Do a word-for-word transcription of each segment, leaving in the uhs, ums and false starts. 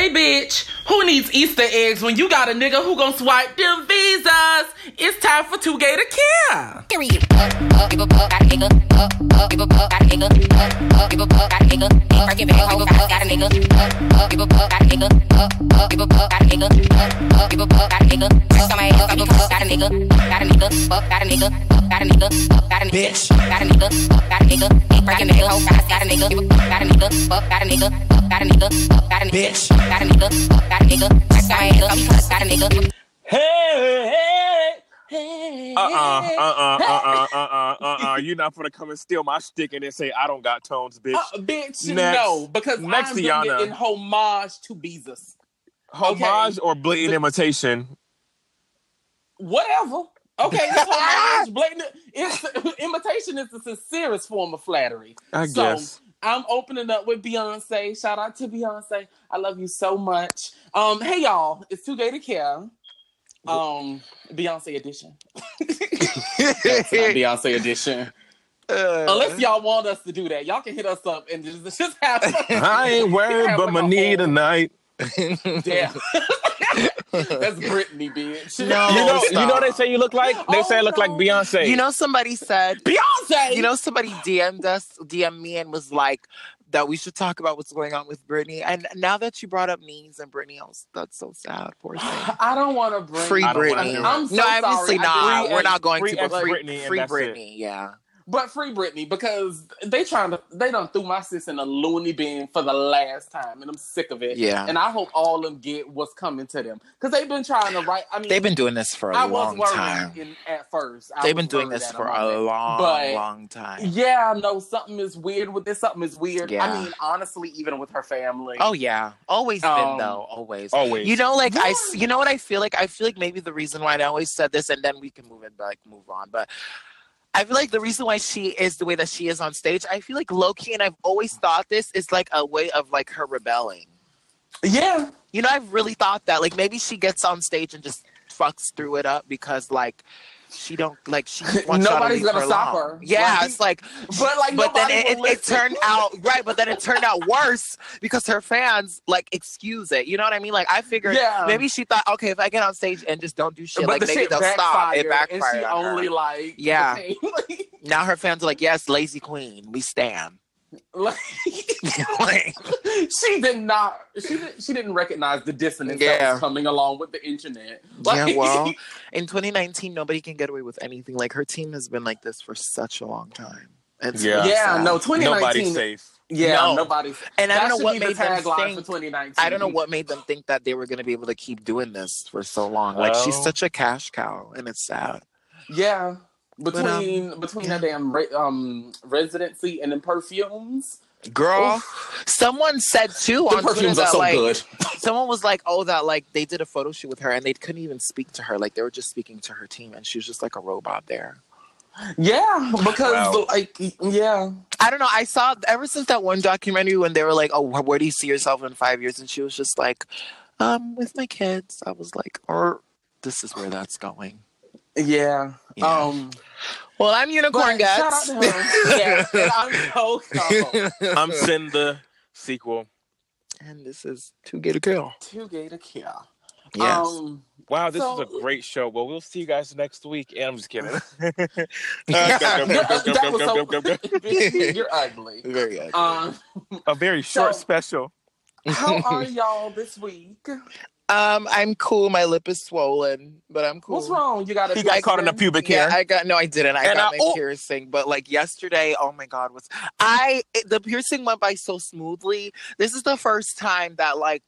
Hey, bitch, who needs Easter eggs when you got a nigga who gon' swipe them visas? It's time for Too Gay to Care. Period. Bitch. Got a nigga, got a nigga, got a nigga, got a nigga. Hey, hey, hey. Uh uh, uh uh, uh uh, uh uh, uh uh. You're not gonna come and steal my stick and then say I don't got tones, bitch. Uh, bitch, next, no, because next I'm Tiana. Doing it in homage to Beezus. Homage okay. Or blatant but, imitation? Whatever. Okay, it's homage, blatant. It's, imitation is the sincerest form of flattery. I so, guess. I'm opening up with Beyonce. Shout out to Beyonce. I love you so much. Um, hey, y'all. It's Too Gay to Care. Um, Beyonce edition. That's not Beyonce edition. Uh, Unless y'all want us to do that. Y'all can hit us up and just, just have fun. I ain't worried but my knee tonight. Damn. That's Britney, bitch. No, you know, you know what they say you look like? They oh, say I look no. like Beyonce. You know, somebody said... Beyonce! You know, somebody D M'd us, D M'd me and was like, that we should talk about what's going on with Britney. And now that you brought up knees and Britney, that's so sad. Poor thing. I don't want to bring... Free Britney. I'm so no, sorry. obviously not. Free, We're not going free, to, but free Britney. Free Britney, yeah. But free Britney, because they trying to they done threw my sis in a loony bin for the last time, and I'm sick of it. Yeah. And I hope all of them get what's coming to them, because they've been trying to write. I mean, they've been doing this for a I long time. In, at first, I they've been doing this for a moment. long, but, long time. Yeah, no, something is weird with this. Something is weird. Yeah. I mean, honestly, even with her family. Oh yeah, always um, been though. Always, always. You know, like yeah. I, you know what I feel like. I feel like maybe the reason why, and I always said this, and then we can move it, like move on, but. I feel like the reason why she is the way that she is on stage, I feel like low-key, and I've always thought this, is like a way of like her rebelling. Yeah. You know, I've really thought that. Like maybe she gets on stage and just fucks through it up because like she don't, like she wants Nobody's gonna stop her. Yeah, like, it's like, but like, but then it, it, it turned out, right, but then it turned out worse because her fans like excuse it. You know what I mean? Like I figured yeah. maybe she thought, okay, if I get on stage and just don't do shit, but like the maybe shit they'll stop. It backfired. And she on only her. like, yeah. Okay. Now her fans are like, yes, lazy queen, we stand. Like, like she did not she, did, she didn't recognize the dissonance yeah. that was coming along with the internet, like, yeah well in twenty nineteen nobody can get away with anything. Like her team has been like this for such a long time. It's yeah, yeah no twenty nineteen nobody's safe. Yeah, no. nobody's and I don't know what made the them think for I don't know what made them think that they were going to be able to keep doing this for so long. Like oh. she's such a cash cow and it's sad. Yeah. Between but, um, between yeah. that damn re- um, residency and then perfumes, girl. Oof. Someone said too the on perfumes Twitter are that so like good. Someone was like, "Oh, that like they did a photo shoot with her and they couldn't even speak to her. Like they were just speaking to her team, and she was just like a robot there." Yeah, because wow. the, like yeah, I don't know. I saw ever since that one documentary when they were like, "Oh, where do you see yourself in five years?" and she was just like, "Um, with my kids." I was like, "Or this is where that's going." Yeah. yeah. Um, well, I'm Unicorn Guts. Yeah, I'm so calm. I'm Cinder sequel. And this is Too Gay to Care. Too Gay to Care. Yes. Um, wow, this so, is a great show. Well, we'll see you guys next week. And I'm just kidding. You're ugly. Very ugly. Um, a very short so, special. How are y'all this week? Um, I'm cool. My lip is swollen, but I'm cool. What's wrong? You got a. He got caught in a pubic hair. Yeah, I got no. I didn't. I and got I, my oh. piercing, but like yesterday, oh my god, was I? It, the piercing went by so smoothly. This is the first time that like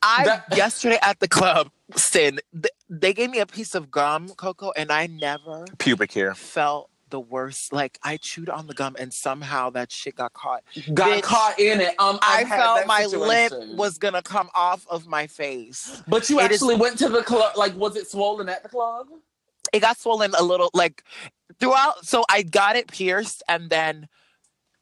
I that- yesterday at the club. Sin, th- they gave me a piece of gum, Coco, and I never pubic hair felt. The worst. Like I chewed on the gum and somehow that shit got caught. Got Bitch, caught in it. Um, I felt my situation. lip was gonna come off of my face. But you it actually is... went to the club. Like, was it swollen at the club? It got swollen a little. Like throughout. So I got it pierced, and then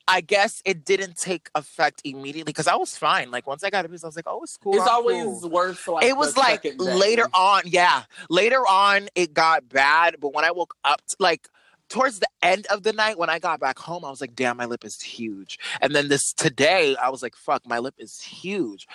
I guess it didn't take effect immediately because I was fine. Like once I got it pierced, I was like, oh, it's cool. It's I'm always cool. worse. Like, it was like later on. Yeah, later on it got bad. But when I woke up, like. towards the end of the night, when I got back home, I was like, damn, my lip is huge. And then this today, I was like, fuck, my lip is huge.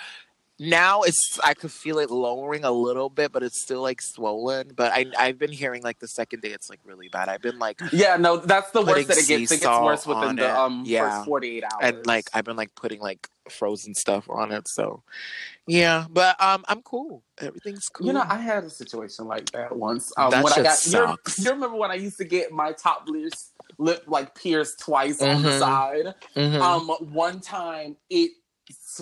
Now it's, I could feel it lowering a little bit, but it's still like swollen. But I, I've been hearing like the second day it's like really bad. I've been like, yeah, no, that's the worst that it gets. It gets worse within the um yeah. first forty-eight hours. And like I've been like putting like frozen stuff on it, so yeah. But um, I'm cool. Everything's cool. You know, I had a situation like that once. Um, that when shit I got, sucks. You remember when I used to get my top layers, lip like pierced twice mm-hmm. on the side? Mm-hmm. Um, one time it.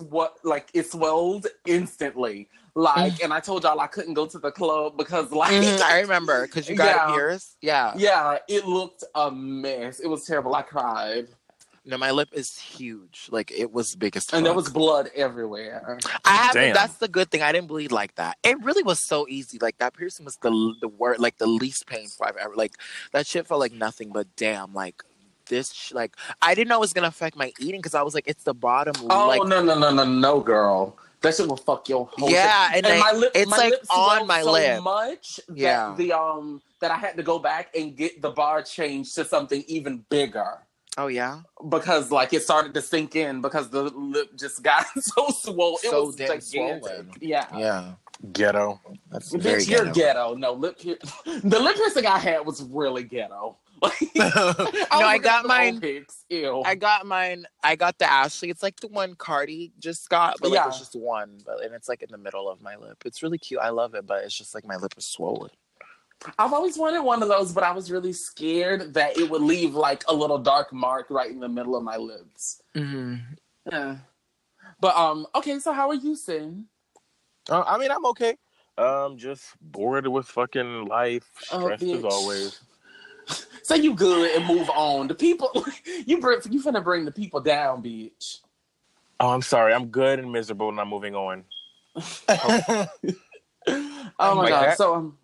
What like it swelled instantly, like, mm. and I told y'all I couldn't go to the club because, like, mm, I remember because you got yeah, ears, yeah, yeah, it looked a mess. It was terrible. I cried. No, my lip is huge. Like it was the biggest, and fuck. There was blood everywhere. I haven't. That's the good thing. I didn't bleed like that. It really was so easy. Like that piercing was the the word, like the least painful I've ever. Like that shit felt like nothing. But damn, like. This like I didn't know it was gonna affect my eating because I was like, it's the bottom. Oh like, no no no no no, girl, that shit will fuck your whole. Yeah, thing. and, and like, my lip, it's my like on my so lip so much. Yeah, that the um that I had to go back and get the bar changed to something even bigger. Oh yeah, because like it started to sink in because the lip just got so swollen. It so was damn swollen. Yeah, yeah. Ghetto. That's very bitch, ghetto. You're ghetto. No lip. Pier- the lip piercing I had was really ghetto. no, I, I got mine. Ew. I got mine. I got the Ashley. It's like the one Cardi just got, but like yeah. it's just one. But and it's like in the middle of my lip. It's really cute. I love it, but it's just like my lip is swollen. I've always wanted one of those, but I was really scared that it would leave like a little dark mark right in the middle of my lips. Mm-hmm. Yeah. But um, okay. So how are you, Sin? Uh, I mean, I'm okay. Um, just bored with fucking life. Stressed oh, as always. So you good and move on. The people, you bring, you finna bring the people down, bitch. Oh, I'm sorry. I'm good and miserable, and I'm moving on. oh. oh my like god. That? So um,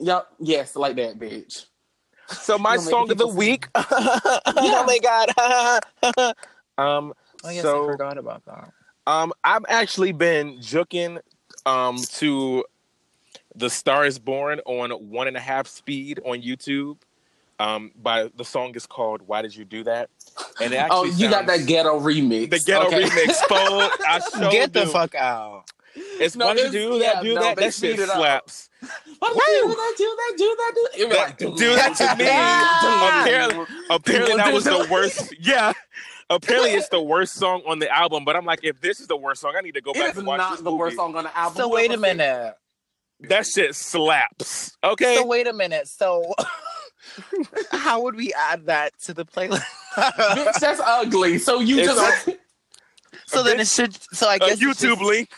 yep, yes, like that, bitch. So my song of the sing. week. yeah. Oh my god. um. Oh yes, so, I forgot about that. Um, I've actually been juking um to The Star Is Born on one and a half speed on YouTube. Um, by the song is called "Why Did You Do That?" And it actually oh, you sounds, got that ghetto remix. The ghetto okay. remix, fold. I showed Get the you. fuck out. It's no, one it's, to do yeah, that, do no, that. That shit slaps. What do that, do that, do that, do that? Like, do, do that to me. apparently, apparently that was the worst. Yeah. Apparently, it's the worst song on the album. But I'm like, if this is the worst song, I need to go it back and watch this movie. It's not the worst song on the album. So wait a minute. That shit slaps. Okay. So wait a minute. So. How would we add that to the playlist? Bitch, that's ugly. So you it's just like, so then it should. So I guess YouTube link.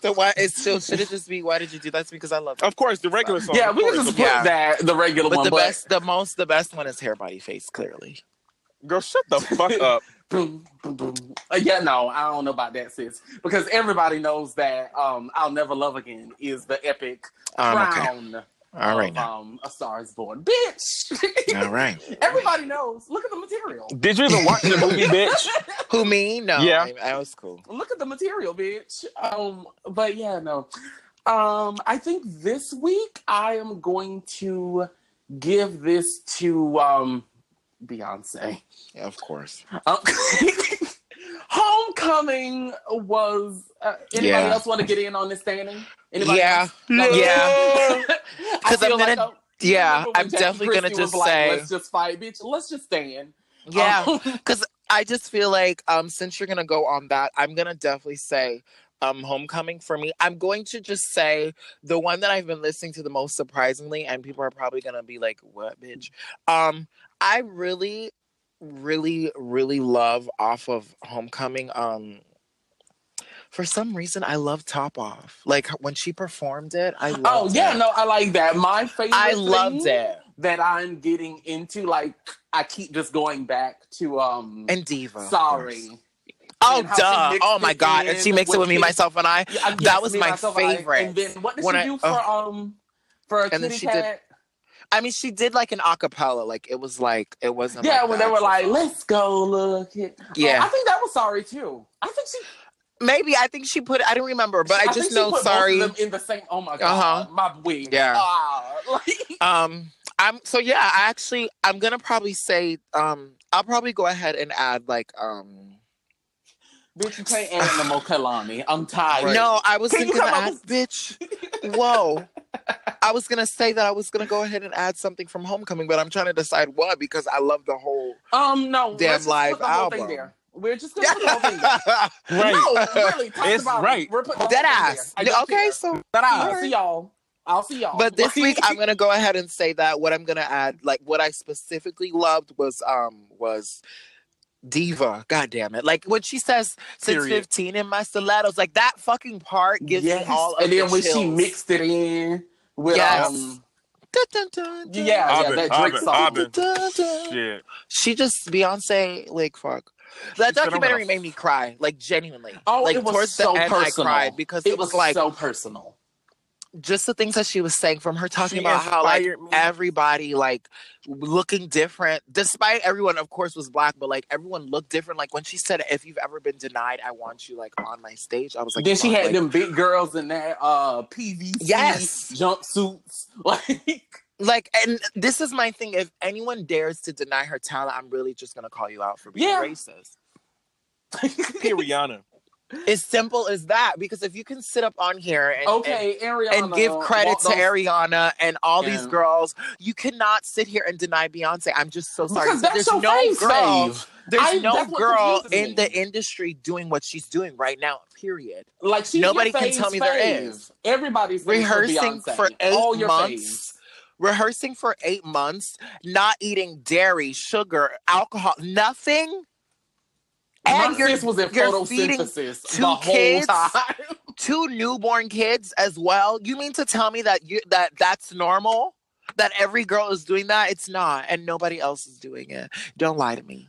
So why is so should it just be "Why Did You Do That?" That's because I love it. Of course, the regular song. Yeah, we course, can just put yeah. that the regular but one. The but the best, the most, the best one is "Hair, Body, Face." Clearly, girl, shut the fuck up. Boom, boom, boom. Uh, yeah, no, I don't know about that, sis. Because everybody knows that um, "I'll Never Love Again" is the epic um, crown. Okay. All of, right now. Um, A Star Is Born. Bitch! All right. Everybody knows. Look at the material. Did you even watch the movie, bitch? Who, me? No. Yeah. I, I was cool. Look at the material, bitch. Um, but yeah, no. Um, I think this week I am going to give this to um, Beyonce. Yeah, of course. Um, Homecoming was... Uh, anybody yeah. else want to get in on this standing? Anybody yeah. Like, yeah. Because I'm gonna, like, oh, yeah, I'm Jack definitely Christy gonna just like, say, let's just fight, bitch. Let's just stand. Yeah, because um, I just feel like, um, since you're gonna go on that, I'm gonna definitely say, um, Homecoming for me. I'm going to just say the one that I've been listening to the most surprisingly, and people are probably gonna be like, "What, bitch?" Um, I really, really, really love off of Homecoming. Um. For some reason, I love Top Off. Like, when she performed it, I loved it. Oh, yeah, it. no, I like that. My favorite I thing loved it. that I'm getting into, like, I keep just going back to... um And Diva. Sorry. Oh, duh. Oh, my God. And she mixed it with Me, Myself, and I. Yeah, that yes, was me, my myself, favorite. I, and then what did when she I, do for, oh. um, for a kitty cat? Did, I mean, she did, like, an acapella. Like, it was, like, it wasn't Yeah, like when that, they were so like, let's go look. It. Yeah. Oh, I think that was Sorry, too. I think she... Maybe I think she put. I don't remember, but I, I just think she know. Put sorry, both of them in the same. Oh my god, uh-huh. my wig. Yeah. Uh, like. Um, I'm so yeah, I actually I'm gonna probably say um I'll probably go ahead and add like um bitch, you can't add no more Kalani. I'm tired. Right. No, I was gonna add with- bitch. Whoa. I was gonna say that I was gonna go ahead and add something from Homecoming, but I'm trying to decide what because I love the whole um no damn live album. Thing there. We're just gonna put the whole thing there. Right. No, really, talk it's about right. It. We're putting dead ass. Okay, care. So dead ass. I'll see y'all. I'll see y'all. But this week I'm gonna go ahead and say that what I'm gonna add, like what I specifically loved was um was Diva, god damn it. Like when she says since fifteen in my stilettos, like that fucking part gives yes. me all of and then the when chills. She mixed it in with yes. um dun, dun, dun, dun. Yeah, I've yeah, been, that Drake I've song. Been, dun, dun, dun. Shit. She just Beyonce, like fuck. That she documentary made me cry, like genuinely. Oh, like it was towards so the end personal. I cried because it, it was, was like so personal. Just the things that she was saying from her talking she about how like me. Everybody like looking different despite everyone of course was black but like everyone looked different like when she said if you've ever been denied I want you like on my stage I was like then she had like, them big girls in that uh P V C yes. jumpsuits like like and this is my thing if anyone dares to deny her talent I'm really just gonna call you out for being yeah. racist. Ariana. As simple as that, because if you can sit up on here and, okay, and, Ariana, and give credit to Ariana and all yeah. these girls, you cannot sit here and deny Beyonce. I'm just so sorry. Because that's there's your no face girl. Save. There's I, no girl in me. The industry doing what she's doing right now. Period. Like she's nobody your can tell me there fave. Is. Everybody's rehearsing for, for eight all your months. Faves. Rehearsing for eight months, not eating dairy, sugar, alcohol, nothing. And my you're, sis was in photosynthesis two the whole kids, time. Two newborn kids as well. You mean to tell me that you that that's normal? That every girl is doing that? It's not. And nobody else is doing it. Don't lie to me.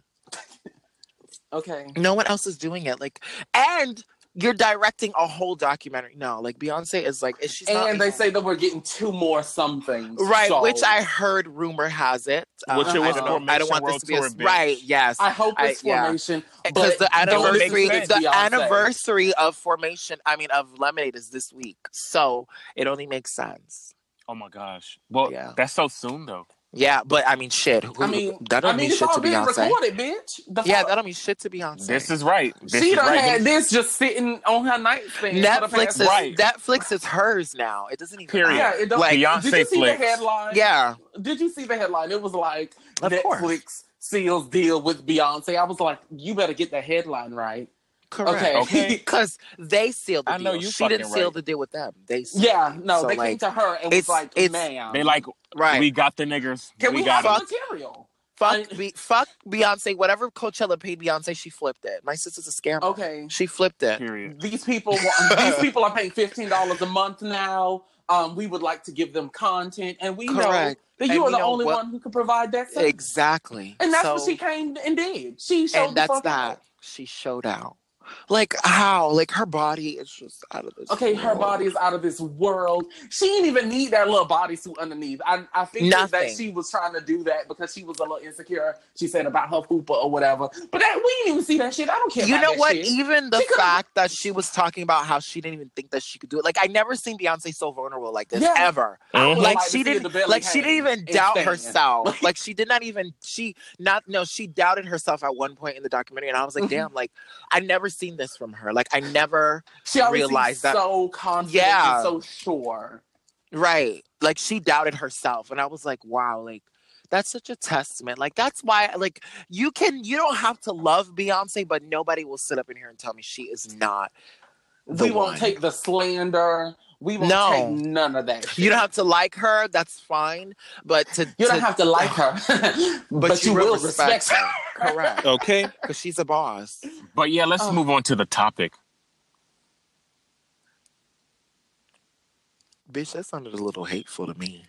Okay. No one else is doing it. Like, and you're directing a whole documentary. No, like Beyonce is like, is she's and not they Beyonce. Say that we're getting two more something. Right, so. Which I heard rumor has it. Um, which it was I, don't, I don't want this to be a, right. Yes, I hope it's I, yeah. Formation because the anniversary, the anniversary of Formation. I mean, of Lemonade is this week, so it only makes sense. Oh my gosh! Well, yeah. That's so soon though. Yeah, but I mean, shit. Who, I mean, that don't I mean, mean shit to Beyonce. Recorded, bitch. The yeah, that don't mean shit to Beyonce. This is right. This she is done right. had this just sitting on her nightstand. Netflix is right. Netflix is hers now. It doesn't even. Period. Yeah, it doesn't. Like, Beyonce did you see flicks. The headline? Yeah. Did you see the headline? It was like of Netflix course. Seals deal with Beyonce. I was like, you better get the headline right. Correct. Okay. Because they sealed the deal. I know you she didn't right. seal the deal with them. They sealed yeah, no, so they like, came to her and was like, ma'am. They like, right. we got the niggers. Can we, we have got the material? Fuck, I, be, fuck Beyonce. Whatever Coachella paid Beyonce, she flipped it. My sister's a scammer. Okay. She flipped it. Period. These people, these people are paying fifteen dollars a month now. Um, we would like to give them content. And we Correct. Know that you and are the only what, one who can provide that service. Exactly. And that's so, what she came and did. She showed and the that's that. Out. She showed out. Like how? Like her body is just out of this. Okay, world. Her body is out of this world. She didn't even need that little bodysuit underneath. I I think that she was trying to do that because she was a little insecure. She said about her fupa or whatever. But that we didn't even see that shit. I don't care. You about know that what? Shit. Even the fact that she was talking about how she didn't even think that she could do it. Like I never seen Beyonce so vulnerable like this yeah. ever. Mm-hmm. Like, like she didn't. Like she didn't even doubt stand. Herself. Like she did not even. She not no. She doubted herself at one point in the documentary, and I was like, mm-hmm. damn. Like I never. Seen this from her like I never she realized that so confident yeah and so sure right like she doubted herself and I was like wow like that's such a testament like that's why like you can you don't have to love Beyonce but nobody will sit up in here and tell me she is not the we one. Won't take the slander we won't no. take none of that shit. You don't have to like her that's fine but to you don't to, have to like her but, but you, you will respect, respect her. Correct. Okay. Because she's a boss. But yeah, let's oh. move on to the topic. Bitch, that sounded a little hateful to me.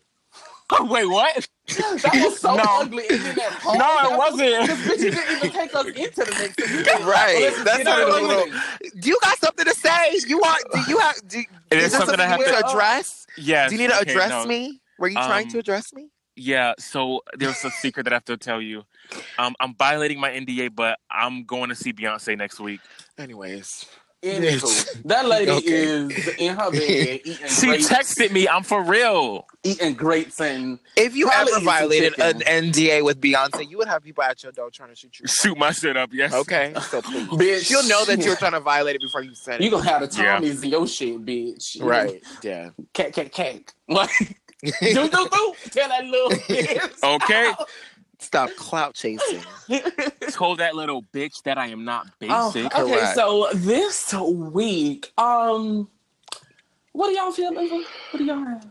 Oh, wait, what? That was so no. ugly. Isn't that hard? No, that it wasn't. Because bitch, you didn't even take us into the next thing. Right. Well, that sounded a little... Do you got something to say? You want... Do you have... Do, is is something, something I have to address? Yes. Do you need to okay, address no. me? Were you um, trying to address me? Yeah, so there's a secret that I have to tell you. Um, I'm violating my N D A, but I'm going to see Beyonce next week. Anyways. Anywho, that lady okay. is in her bed eating She grapes, texted me. I'm for real. Eating grapes and... If you ever violated chicken. an N D A with Beyonce, you would have people at your door trying to shoot you. Shoot my shit up, yes. Okay, so please. Bitch. You'll know that you were trying to violate it before you said it. You're going to have the Tommies yeah. in your shit, bitch. Right, yeah. Cat, cat, cat. Like, do, do, do. Tell that little bitch. Okay. Stop clout chasing. Told that little bitch that I am not basic. Oh, okay, correct. So this week, um, what do y'all feel? What do y'all have?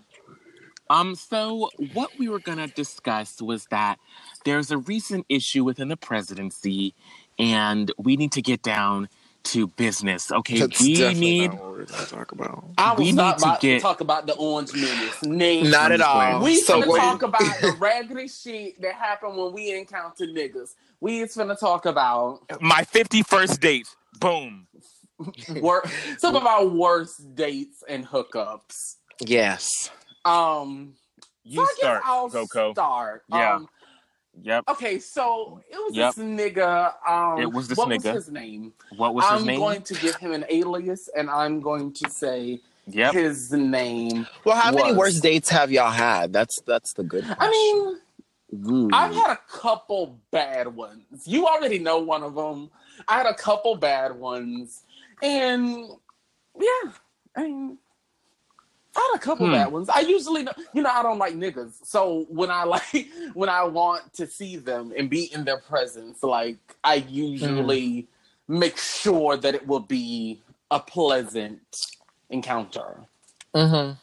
Um, so what we were gonna discuss was that there's a recent issue within the presidency, and we need to get down to business. Okay, That's we need. Not what we're gonna talk about. I was we not need about to, get... to talk about the Orange Menace. Names not at all. We so gonna talk about the raggedy shit that happened when we encounter niggas. We is gonna talk about my fifty-first date. Boom. Work. Talk about worst dates and hookups. Yes. Um. You so start. I'll Coco. Start. Yeah. Um, Yep. Okay, so it was yep. this nigga. Um, it was this what nigga. What was his name? What was his I'm name? I'm going to give him an alias, and I'm going to say yep. his name. Well, how was... many worst dates have y'all had? That's that's the good question. I mean, Ooh. I've had a couple bad ones. You already know one of them. I had a couple bad ones, and yeah, I mean. I had a couple hmm. bad ones. I usually, you know, I don't like niggas. So when I like, when I want to see them and be in their presence, like I usually hmm. make sure that it will be a pleasant encounter. Mm-hmm.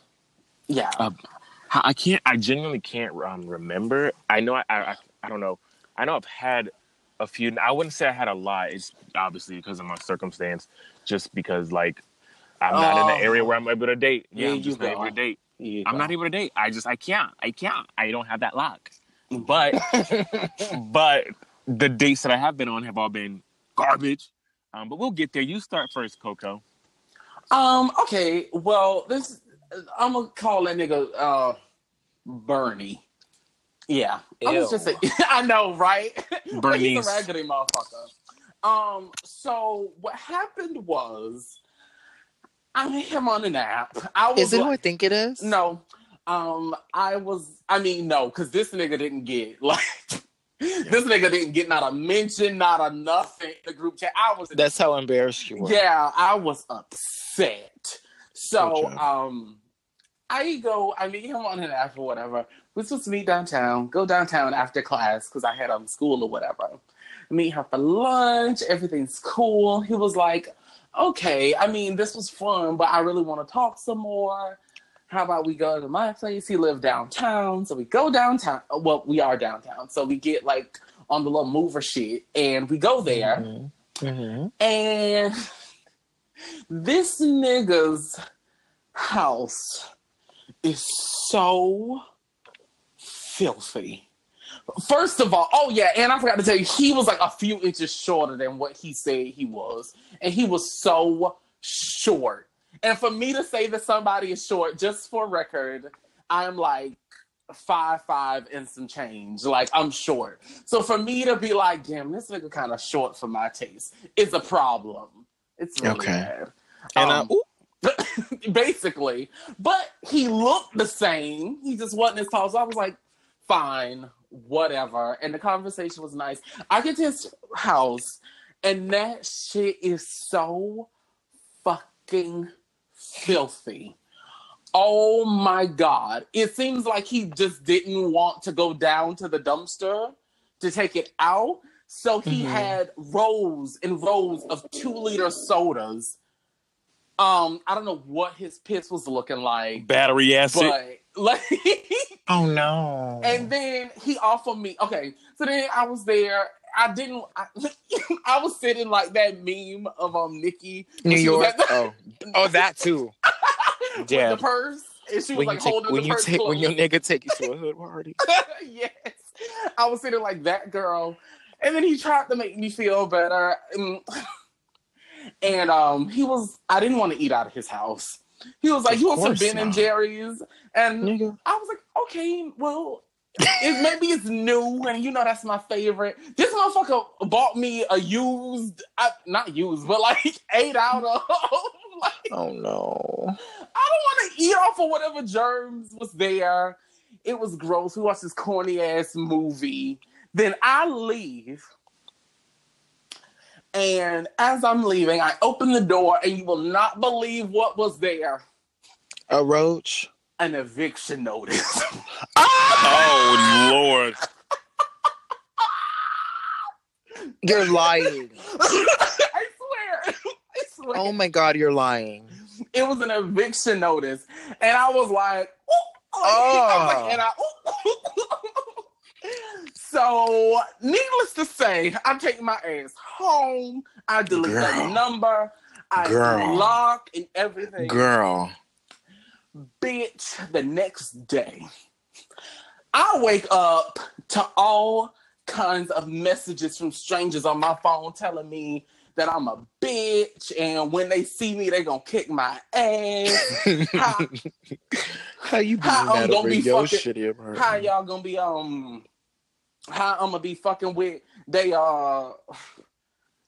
Yeah. Uh, I can't. I genuinely can't um, remember. I know. I, I. I don't know. I know. I've had a few. I wouldn't say I had a lot. It's obviously because of my circumstance. Just because, like. I'm not oh. in the area where I'm able to date. Yeah, yeah I'm just not able to date. Yeah, I'm not able to date. I just, I can't. I can't. I don't have that luck. But, but the dates that I have been on have all been garbage. Um, but we'll get there. You start first, Coco. Um. Okay. Well, this I'm gonna call that nigga uh, Bernie. Yeah. Ew. I was just saying. I know, right? Bernie. He's a raggedy motherfucker. Um. So what happened was. I met him on an app. I was is it like, who I think it is? No. Um, I was, I mean, no, because this nigga didn't get, like, yeah. this nigga didn't get not a mention, not a nothing in the group chat. I was. That's how embarrassed you were. Yeah, I was upset. So, um, I go, I meet him on an app or whatever. We're supposed to meet downtown, go downtown after class, because I had um, school or whatever. Meet her for lunch. Everything's cool. He was like, okay, I mean, this was fun, but I really want to talk some more. How about we go to my place? He lived downtown, so we go downtown. Well, we are downtown, so we get, like, on the little mover shit, and we go there. Mm-hmm. Mm-hmm. And this nigga's house is so filthy. First of all, oh yeah, and I forgot to tell you, he was like a few inches shorter than what he said he was. And he was so short. And for me to say that somebody is short, just for record, I'm like five, five and some change. Like, I'm short. So for me to be like, damn, this nigga kind of short for my taste is a problem. It's really okay. bad. And um, I- basically. But he looked the same. He just wasn't as tall. So I was like, fine, whatever. And the conversation was nice. I get to his house, and that shit is so fucking filthy. Oh my God. It seems like he just didn't want to go down to the dumpster to take it out. So he mm-hmm. had rows and rows of two-liter sodas. Um, I don't know what his piss was looking like. Battery acid. But, like, oh no. And then he offered me, okay, so then I was there. I didn't, I, I was sitting like that meme of um Nikki. New York. The, oh. oh, that too. Yeah. With the purse. And she was when like take, holding when the you purse. Take, when your nigga take you to a hood party. Yes. I was sitting like that girl. And then he tried to make me feel better. And, And um, he was, I didn't want to eat out of his house. He was like, you want some Ben and Jerry's? And I was like, okay, well, It, maybe it's new, and you know that's my favorite. This motherfucker bought me a used, I, not used, but like eight out of. Like, oh no! I don't want to eat off of whatever germs was there. It was gross. We watched this corny ass movie. Then I leave, and as I'm leaving, I open the door, and you will not believe what was there. A roach. An eviction notice. Oh, Lord. You're lying. I swear. I swear. Oh, my God, you're lying. It was an eviction notice. And I was like, ooh. Oh. I was like, and I, ooh. So, needless to say, I take my ass home. I delete Girl. that number. I Girl. block and everything. Girl. Bitch, the next day, I wake up to all kinds of messages from strangers on my phone telling me that I'm a bitch, and when they see me, they gonna kick my ass. How, how you how I'm gonna be fucking? How y'all gonna be? Um, how I'm gonna be fucking with? They uh,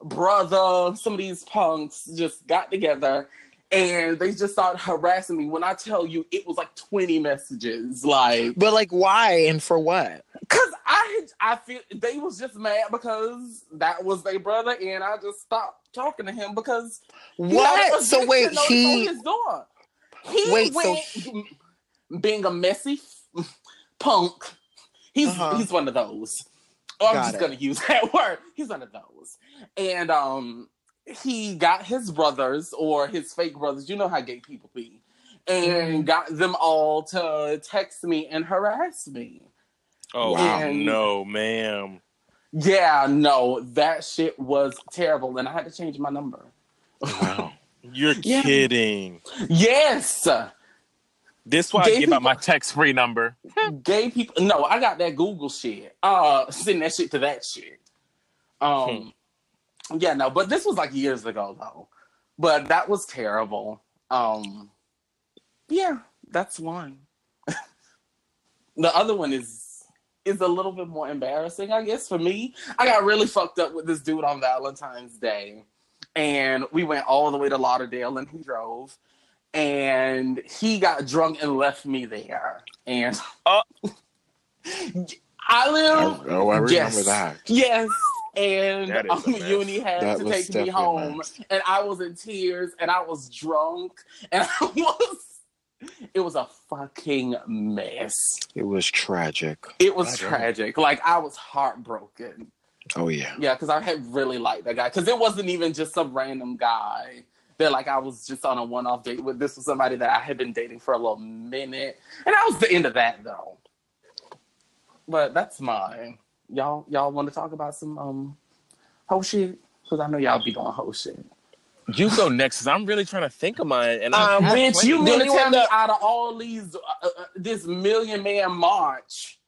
brother. Some of these punks just got together. And they just started harassing me. When I tell you, it was like twenty messages. Like, but like, why and for what? Cause I, I feel they was just mad because that was their brother, and I just stopped talking to him because what? So wait, he, his door. he wait, went so... being a messy punk. He's uh-huh. he's one of those. Oh, I'm got just it. gonna use that word. He's one of those, and um. he got his brothers or his fake brothers, you know how gay people be, and got them all to text me and harass me. Oh, and no, ma'am. Yeah, no, that shit was terrible, and I had to change my number. Wow. You're yeah. kidding. Yes. This why gay I give people, out my text-free number. Gay people. No, I got that Google shit. Uh, send that shit to that shit. Um... Hmm. Yeah, no, but this was like years ago though. But that was terrible. Um, yeah, that's one. The other one is is a little bit more embarrassing, I guess, for me. I got really fucked up with this dude on Valentine's Day, and we went all the way to Lauderdale, and he drove, and he got drunk and left me there, and uh, I live. Oh, I remember yes, that. Yes. And um, Uni had that to take me home, and I was in tears, and I was drunk, and I was—it was a fucking mess. It was tragic. It was I tragic. Don't... Like I was heartbroken. Oh yeah. Yeah, because I had really liked that guy. Because it wasn't even just some random guy that like I was just on a one-off date with. This was somebody that I had been dating for a little minute, and that was the end of that though. But that's mine. Y'all, y'all want to talk about some um, hoe shit? Because I know y'all be doing hoe shit. You go next, because I'm really trying to think of mine. And uh, bitch, you mean to tell me out of all these, uh, uh, this million man march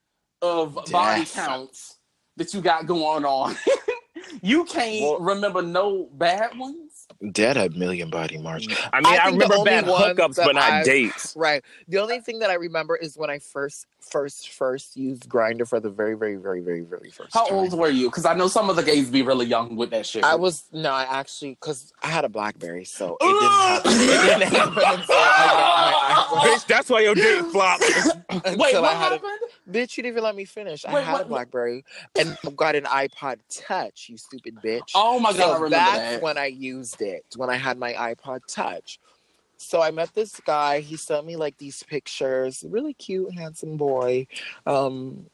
of yes. body counts that you got going on, you can't well, remember no bad ones? Dead a million body march. I mean, I, I remember bad hookups, but not I've, dates. Right. The only thing that I remember is when I first First, first used Grindr for the very, very, very, very, very first time. How old were you? Because I know some of the gays be really young with that shit. I was, no, I actually, because I had a BlackBerry, so it didn't happen. It didn't happen until I got my iPhone. Bitch, that's why your date flopped. Wait, what happened? A, bitch, you didn't even let me finish. I Wait, had what? a BlackBerry and got an iPod Touch, you stupid bitch. Oh my God, so I remember that's that. That's when I used it, when I had my iPod Touch. So I met this guy. He sent me like these pictures. Really cute, handsome boy. Um,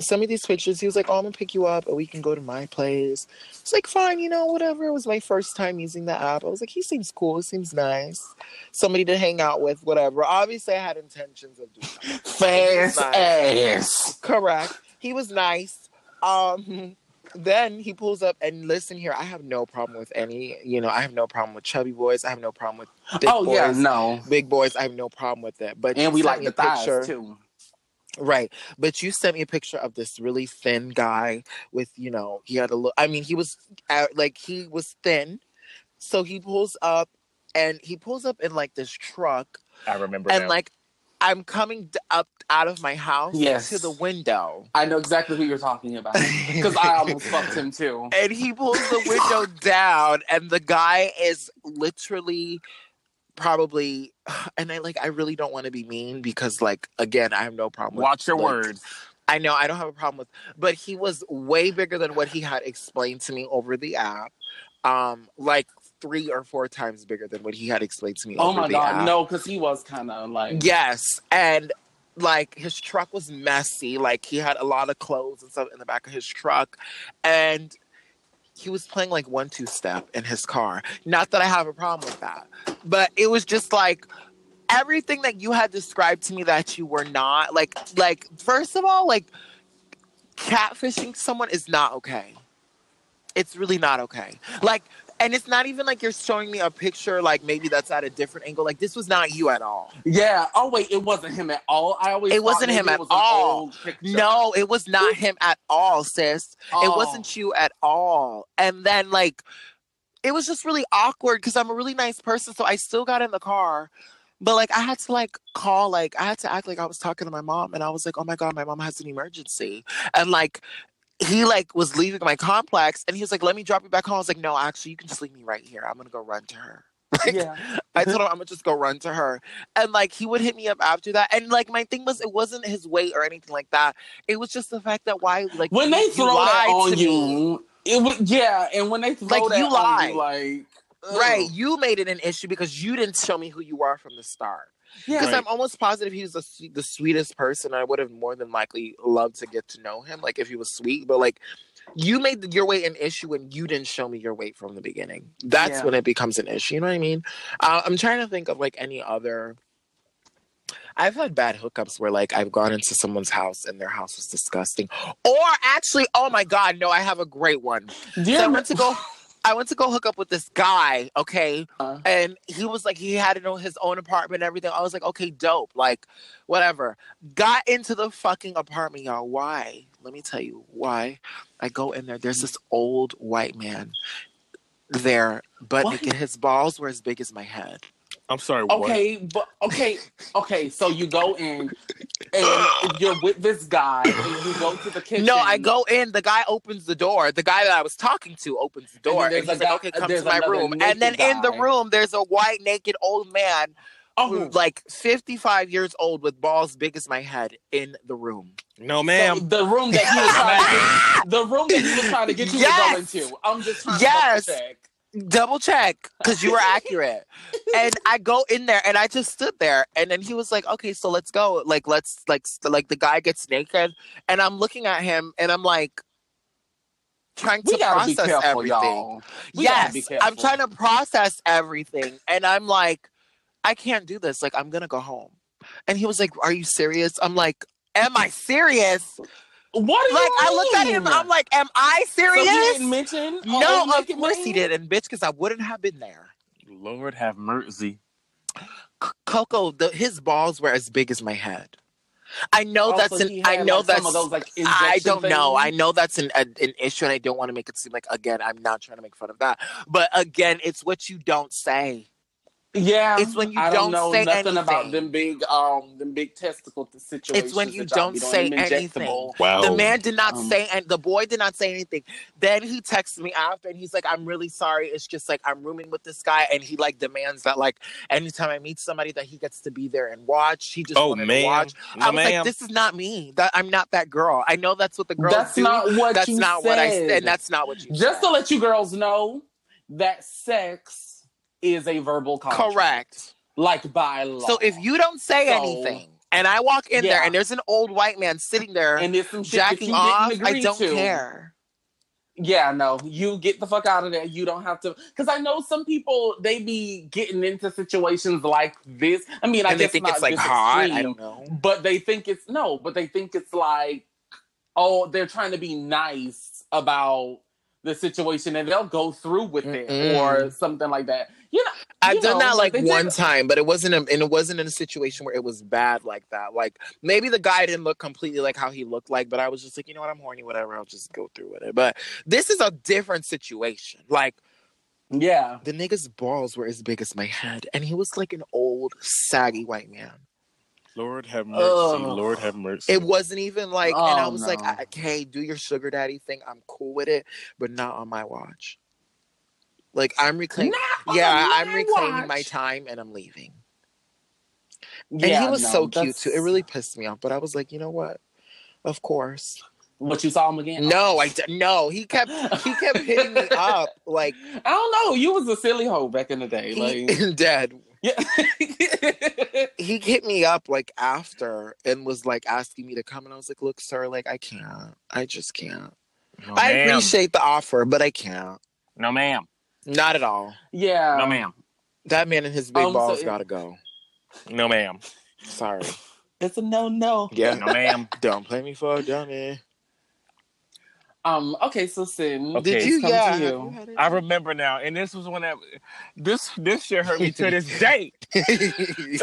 sent me these pictures. He was like, "Oh, I'm gonna pick you up, and we can go to my place." It's like, fine, you know, whatever. It was my first time using the app. I was like, he seems cool. He seems nice. Somebody to hang out with, whatever. Obviously, I had intentions of doing that. Fast ass. Correct. He was nice. Um. Then he pulls up and listen here. I have no problem with any, you know, I have no problem with chubby boys. I have no problem with thick oh, boys. Yeah, no. Big boys, I have no problem with that. But and we like the thighs picture, too. Right. But you sent me a picture of this really thin guy with, you know, he had a look. I mean, he was out, like he was thin. So he pulls up and he pulls up in like this truck. I remember. And now. like I'm coming up out of my house yes. to the window. I know exactly who you're talking about because I almost fucked him too. And he pulls the window down, and the guy is literally probably. And I like, I really don't want to be mean because, like, again, I have no problem. Watch with, your like, words. I know I don't have a problem with, but he was way bigger than what he had explained to me over the app. Um, like. Three or four times bigger than what he had explained to me. Oh my god, app. No, because he was kind of like yes, and like his truck was messy. Like he had a lot of clothes and stuff in the back of his truck, and he was playing like one two step in his car. Not that I have a problem with that, but it was just like everything that you had described to me that you were not like like. First of all, like catfishing someone is not okay. It's really not okay. Like. And it's not even like you're showing me a picture, like maybe that's at a different angle. Like this was not you at all. Yeah. Oh wait, it wasn't him at all. I always it wasn't him it at was all. No, it was not him at all, sis. Oh. It wasn't you at all. And then like, it was just really awkward because I'm a really nice person, so I still got in the car. But like, I had to like call, like I had to act like I was talking to my mom, and I was like, oh my god, my mom has an emergency, and like. He, like, was leaving my complex, and he was like, let me drop you back home. I was like, no, actually, you can just leave me right here. I'm going to go run to her. Like, yeah. I told him I'm going to just go run to her. And, like, he would hit me up after that. And, like, my thing was, it wasn't his weight or anything like that. It was just the fact that why, like, when they throw that on you, it was, yeah, and when they throw that on you, like, you lied. Right, you made it an issue because you didn't show me who you are from the start. Because yeah, right. I'm almost positive he was the, the sweetest person. I would have more than likely loved to get to know him, like, if he was sweet. But, like, you made your weight an issue and you didn't show me your weight from the beginning. That's yeah. when it becomes an issue. You know what I mean? Uh, I'm trying to think of, like, any other... I've had bad hookups where, like, I've gone into someone's house and their house was disgusting. Or, actually, oh, my God, no, I have a great one. Yeah. So I went to go... I went to go hook up with this guy, okay? Uh, and he was like, he had it on his own apartment and everything. I was like, okay, dope. Like, whatever. Got into the fucking apartment, y'all. Why? Let me tell you why. I go in there. There's this old white man there, but naked. His balls were as big as my head. I'm sorry, what? Okay, but, okay, okay. So you go in and you're with this guy and you go to the kitchen. No, I go in. The guy opens the door. The guy that I was talking to opens the door. And, and he's guy, like, okay, come to my room. And then guy. In the room, there's a white, naked old man oh. who's like fifty-five years old with balls big as my head in the room. No, ma'am. So the room that he was trying to get, the room that he was trying to get you yes. to go into. I'm just trying yes. to check. Double check because you were accurate. And I go in there and I just stood there, and then he was like, okay, so let's go, like let's like st- like the guy gets naked, and I'm looking at him and I'm like trying to process careful, everything. Yes, I'm trying to process everything, and I'm like, I can't do this, like I'm gonna go home. And he was like, are you serious? I'm like, am I serious? What do like, you I mean? Looked at him, I'm like, am I serious? So he didn't mention? No, of course he didn't, bitch, because I wouldn't have been there. Lord have mercy. C- Coco, the, his balls were as big as my head. I know oh, that's so an. I know like that's. Some of those, like, I don't things. know. I know that's an, an an issue, and I don't want to make it seem like again. I'm not trying to make fun of that, but again, it's what you don't say. Yeah, it's when you I don't, don't know say nothing anything. About them big, um, them big testicle situations. It's when you don't you say anything. Wow. The man did not um, say, and the boy did not say anything. Then he texts me after, and he's like, "I'm really sorry. It's just like I'm rooming with this guy, and he like demands that like anytime I meet somebody that he gets to be there and watch. He just oh man, watch. No, I was ma'am. like, this is not me. That I'm not that girl. I know that's what the girls that's do. Not what that's you not said. what I said. That's not what you. Just said. To let you girls know that sex. Is a verbal contract. Correct. Like by law. So if you don't say so, anything and I walk in yeah. there and there's an old white man sitting there and there's some jacking off, I don't to. care. Yeah, no. You get the fuck out of there. You don't have to. Because I know some people, they be getting into situations like this. I mean, and I they guess think not it's like hot. Extreme, I don't know. But they think it's, no, but they think it's like, oh, they're trying to be nice about the situation and they'll go through with it Mm-mm. or something like that. You know, I've you done know, that like one did. time, but it wasn't, a, and it wasn't in a situation where it was bad like that. Like maybe the guy didn't look completely like how he looked like, but I was just like, you know what, I'm horny, whatever. I'll just go through with it. But this is a different situation. Like, yeah, the nigga's balls were as big as my head, and he was like an old, saggy white man. Lord have mercy. Ugh. Lord have mercy. It wasn't even like, oh, and I was no. like, I, okay, do your sugar daddy thing. I'm cool with it, but not on my watch. Like, I'm reclaiming. Yeah, I'm reclaiming watch. my time, and I'm leaving. Yeah, and he was no, so that's... cute too. It really pissed me off, but I was like, you know what? Of course. But you saw him again? No, I didn't. No, he kept he kept hitting me up. Like, I don't know. You was a silly hoe back in the day. He, like, Dad. Yeah. He hit me up like after and was like asking me to come, and I was like, "Look, sir, like I can't. I just can't. No, I ma'am. appreciate the offer, but I can't. No, ma'am. Not at all. Yeah. No, ma'am. That man and his big um, balls so it- gotta go. No, ma'am. Sorry. It's a no, no. Yeah, no, ma'am. Don't play me for a dummy." Um. Okay, so Sin, okay, did you? Yeah, you. I remember now, and this was when I, this this shit hurt me to this day. to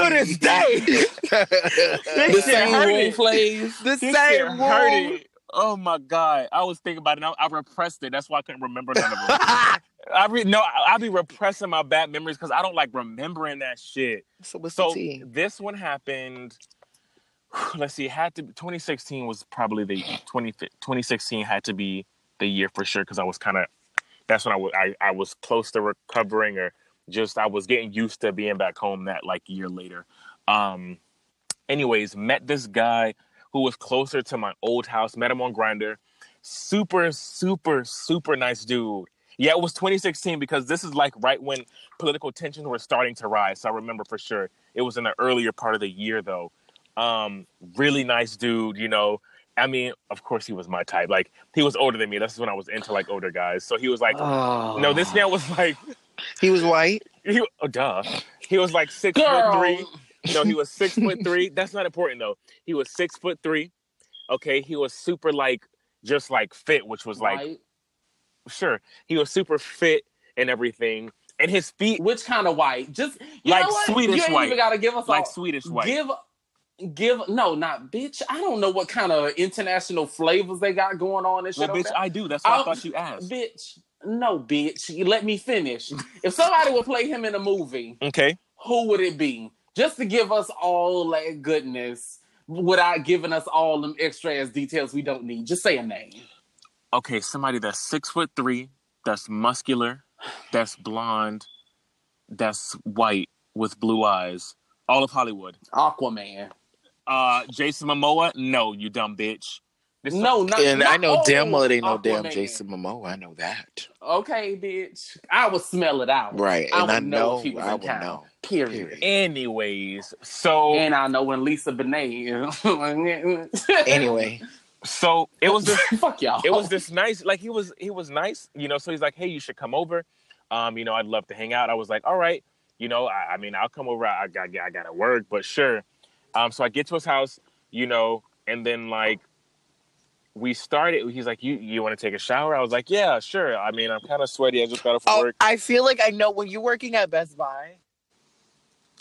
this day, this the shit hurt it. Plays. The this same hurt it. Oh my god, I was thinking about it. And I, I repressed it. That's why I couldn't remember none of it. I re- no, I, I be repressing my bad memories because I don't like remembering that shit. So what's so the tea? This one happened. Let's see, it had to be, twenty sixteen was probably the twenty, twenty sixteen had to be the year for sure because I was kind of, that's when I, w- I, I was close to recovering or just I was getting used to being back home that like year later. Um, anyways, met this guy who was closer to my old house, met him on Grindr. Super, super, super nice dude. Yeah, it was twenty sixteen because this is like right when political tensions were starting to rise. So I remember for sure. It was in the earlier part of the year though. Um, really nice dude, you know. I mean, of course he was my type. Like, he was older than me. That's when I was into, like, older guys. So he was like, oh. no, this man was like... He was white? He, oh, duh. He was like six Girl. foot three. No, he was six foot three. That's not important, though. He was six foot three. Okay, he was super, like, just, like, fit, which was, like... Right. Sure. He was super fit and everything. And his feet... Which kind of white? Just, you like, know what? Swedish you ain't white. Even gotta give us like, all, Swedish white. Give... Give no, not bitch. I don't know what kind of international flavors they got going on and shit. Well, bitch, I do. That's why I, I thought you asked. Bitch, no, bitch. You let me finish. If somebody would play him in a movie, okay, who would it be? Just to give us all that like, goodness without giving us all them extra ass details we don't need. Just say a name. Okay, somebody that's six foot three, that's muscular, that's blonde, that's white with blue eyes. All of Hollywood. Aquaman. Uh, Jason Momoa? No, you dumb bitch. This no, not And not, I know oh, damn well it ain't no damn Jason Momoa. I know that. Okay, bitch. I would smell it out. Right. I and would I know, know if he was I would know. Period. Period. Anyways, so... And I know when Lisa Bonet... Anyway. So, it was this... Fuck y'all. It was this nice... Like, he was he was nice, you know, so he's like, hey, you should come over. Um, you know, I'd love to hang out. I was like, all right. You know, I, I mean, I'll come over. I, I, I got to work, but sure. Um, so I get to his house, you know, and then, like, we started. He's like, you you want to take a shower? I was like, yeah, sure. I mean, I'm kind of sweaty. I just got off oh, work. I feel like I know when you're working at Best Buy.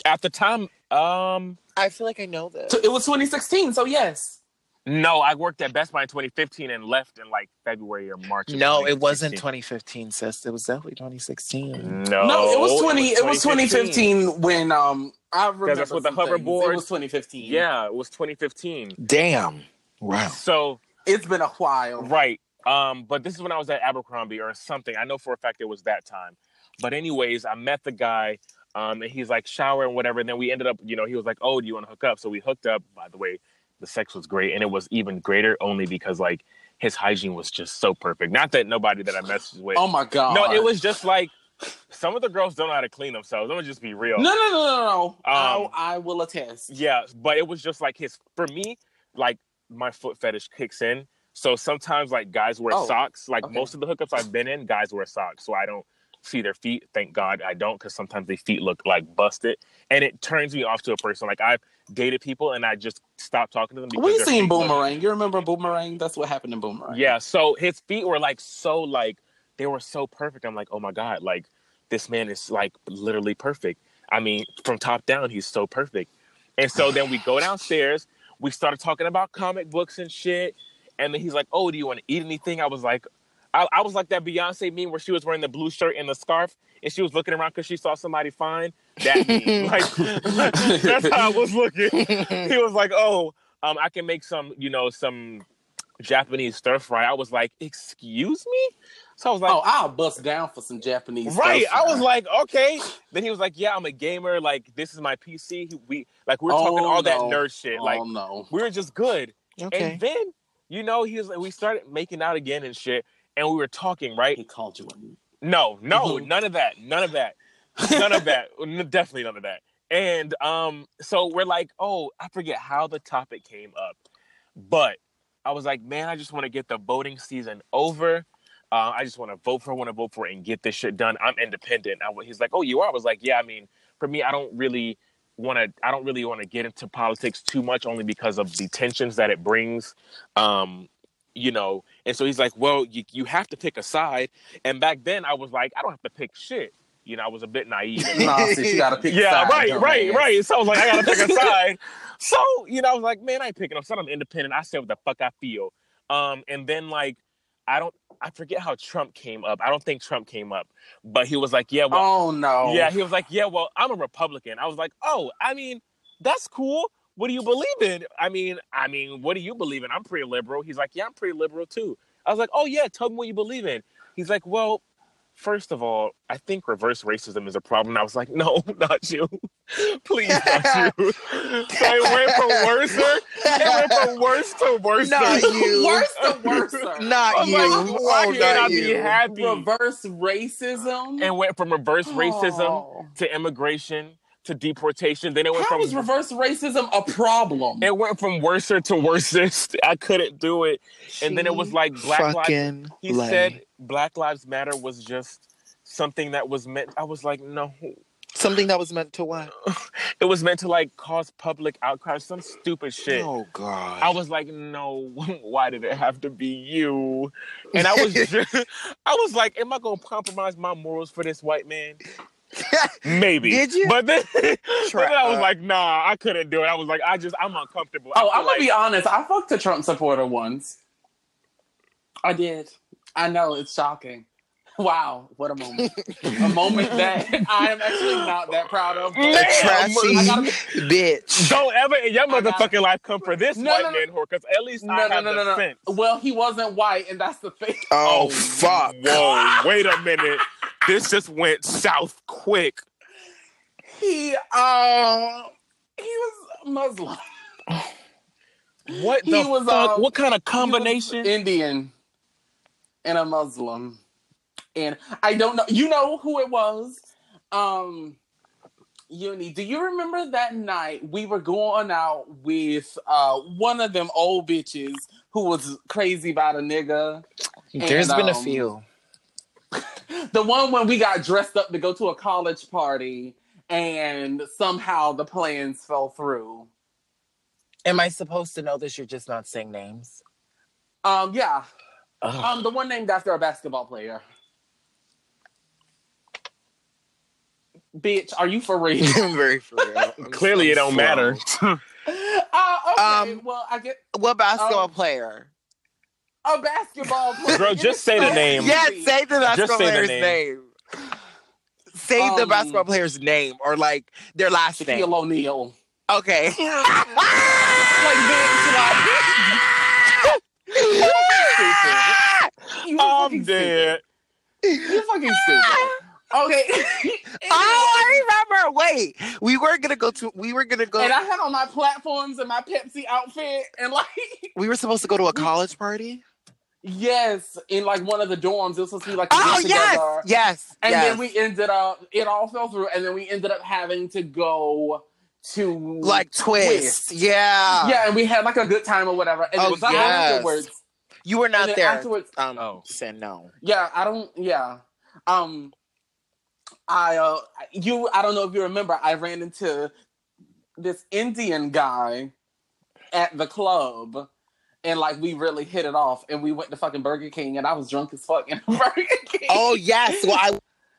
At the time. um, I feel like I know this. It was twenty sixteen, so yes. No, I worked at Best Buy in twenty fifteen and left in, like, February or March. No, it wasn't twenty fifteen, sis. It was definitely twenty sixteen. No. No, it was twenty. It was twenty fifteen, it was twenty fifteen when um I remember. Because that's with the hoverboard. It was twenty fifteen. Yeah, it was twenty fifteen. Damn. Wow. So. It's been a while. Right. Um, but this is when I was at Abercrombie or something. I know for a fact it was that time. But anyways, I met the guy, um, and he's, like, showering and whatever. And then we ended up, you know, he was like, oh, do you want to hook up? So we hooked up, by the way. The sex was great, and it was even greater only because, like, his hygiene was just so perfect. Not that nobody that I messaged with. Oh, my God. No, it was just, like, some of the girls don't know how to clean themselves. Let me just be real. No, no, no, no, no. Um, I, I will attest. Yeah, but it was just, like, his... For me, like, my foot fetish kicks in. So sometimes, like, guys wear oh, socks. Like, okay. Most of the hookups I've been in, guys wear socks. So I don't see their feet. Thank God I don't, because sometimes their feet look, like, busted. And it turns me off to a person. Like, I've... dated people and I just stopped talking to them because we've seen Boomerang. Looked. You remember Boomerang? That's what happened in Boomerang. Yeah, so his feet were like so like they were so perfect. I'm like, oh my God, like this man is like literally perfect. I mean, from top down, he's so perfect. And so then we go downstairs, we started talking about comic books and shit. And then he's like, oh, do you want to eat anything? I was like, I, I was like that Beyonce meme where she was wearing the blue shirt and the scarf, and she was looking around because she saw somebody fine. That meme. Like, that's how I was looking. He was like, oh, um, I can make some, you know, some Japanese stir fry. I was like, excuse me? So I was like, oh, I'll bust down for some Japanese stuff. Right. I was like, okay. Then he was like, yeah, I'm a gamer. Like, this is my P C. We like we were oh, talking all no. that nerd shit. Oh, like, no. we were just good. Okay. And then, you know, he was like, we started making out again and shit. And we were talking, right? He called you a No, no, none of that. None of that. None of that. Definitely none of that. And um, so we're like, oh, I forget how the topic came up. But I was like, man, I just want to get the voting season over. Uh, I just want to vote for, want to vote for, and get this shit done. I'm independent. I, he's like, "Oh, you are." I was like, "Yeah." I mean, for me, I don't really want to. I don't really want to get into politics too much, only because of the tensions that it brings, um, you know. And so he's like, "Well, you you have to pick a side." And back then, I was like, "I don't have to pick shit." You know, I was a bit naive. Nah, so you gotta pick a yeah, side, right, right, ass. right. So I was like, "I gotta pick a side." So you know, I was like, "Man, I ain't picking a side. I'm independent. I say what the fuck I feel." Um, and then like, I don't. I forget how Trump came up. I don't think Trump came up, but he was like, yeah, well... Oh, no. Yeah, he was like, yeah, well, I'm a Republican. I was like, oh, I mean, that's cool. What do you believe in? I mean, I mean, what do you believe in? I'm pretty liberal. He's like, yeah, I'm pretty liberal, too. I was like, oh, yeah, tell me what you believe in. He's like, well, first of all, I think reverse racism is a problem. And I was like, no, not you. Please, not you. So it went from worser. It went from worse to worser. Not you. Worse to worser. Not you. Like, why oh, can't I be happy? Reverse racism? And went from reverse racism oh. to immigration to deportation. Then it went How from... How is reverse racism a problem? It went from worser to worsest. I couldn't do it. She and then it was like Black Lives... He lay. said Black Lives Matter was just something that was meant... I was like, no... Something that was meant to what? It was meant to, like, cause public outcry, some stupid shit. Oh, God. I was like, no, why did it have to be you? And I was just, I was like, am I going to compromise my morals for this white man? Maybe. Did you? But then, but then I was like, nah, I couldn't do it. I was like, I just, I'm uncomfortable. Oh, I'm going to be honest. I fucked a Trump supporter once. I did. I know, it's shocking. Wow, what a moment. A moment that I am actually not that proud of. Man, trashy I gotta be, bitch. Don't ever in your motherfucking life come for this no, white no, man whore, because at least no, I no, have no, the no, sense. No. Well, he wasn't white, and that's the thing. Oh, oh fuck. Whoa, wait a minute. This just went south quick. He, uh, he was Muslim. What the he was, fuck? Um, what kind of combination? Indian and a Muslim. And I don't know, you know who it was. Um, Uni, do you remember that night we were going out with uh, one of them old bitches who was crazy about a nigga? There's and, been um, a few. The one when we got dressed up to go to a college party and somehow the plans fell through. Am I supposed to know this? You're just not saying names? Um, yeah. Ugh. Um, the one named after a basketball player. Bitch, are you for real? I'm very for real. I'm Clearly, so it don't slow. matter. uh, okay, um, well, I get what basketball um, player? A basketball player. Girl, just say the name. Yeah, say the basketball say player's the name. name. Say um, the basketball player's name or like their last Shaquille name. Shaquille O'Neal. Okay. Like, bitch, like. You I'm dead. You fucking stupid. Okay. Oh, I remember. Wait, we were gonna go to. We were gonna go. And I had on my platforms and my Pepsi outfit, and like we were supposed to go to a college party. Yes, in like one of the dorms. It was supposed to be like a oh yes, together. yes. And yes. then we ended up. It all fell through, and then we ended up having to go to like Twist. Twist. Yeah, yeah. And we had like a good time or whatever. And oh, it was yes. afterwards. You were not there. Afterwards, um, oh, said no. Yeah, I don't. Yeah, um. I, uh, you, I don't know if you remember, I ran into this Indian guy at the club and like we really hit it off and we went to fucking Burger King and I was drunk as fuck in Burger King. Oh, yes. Well,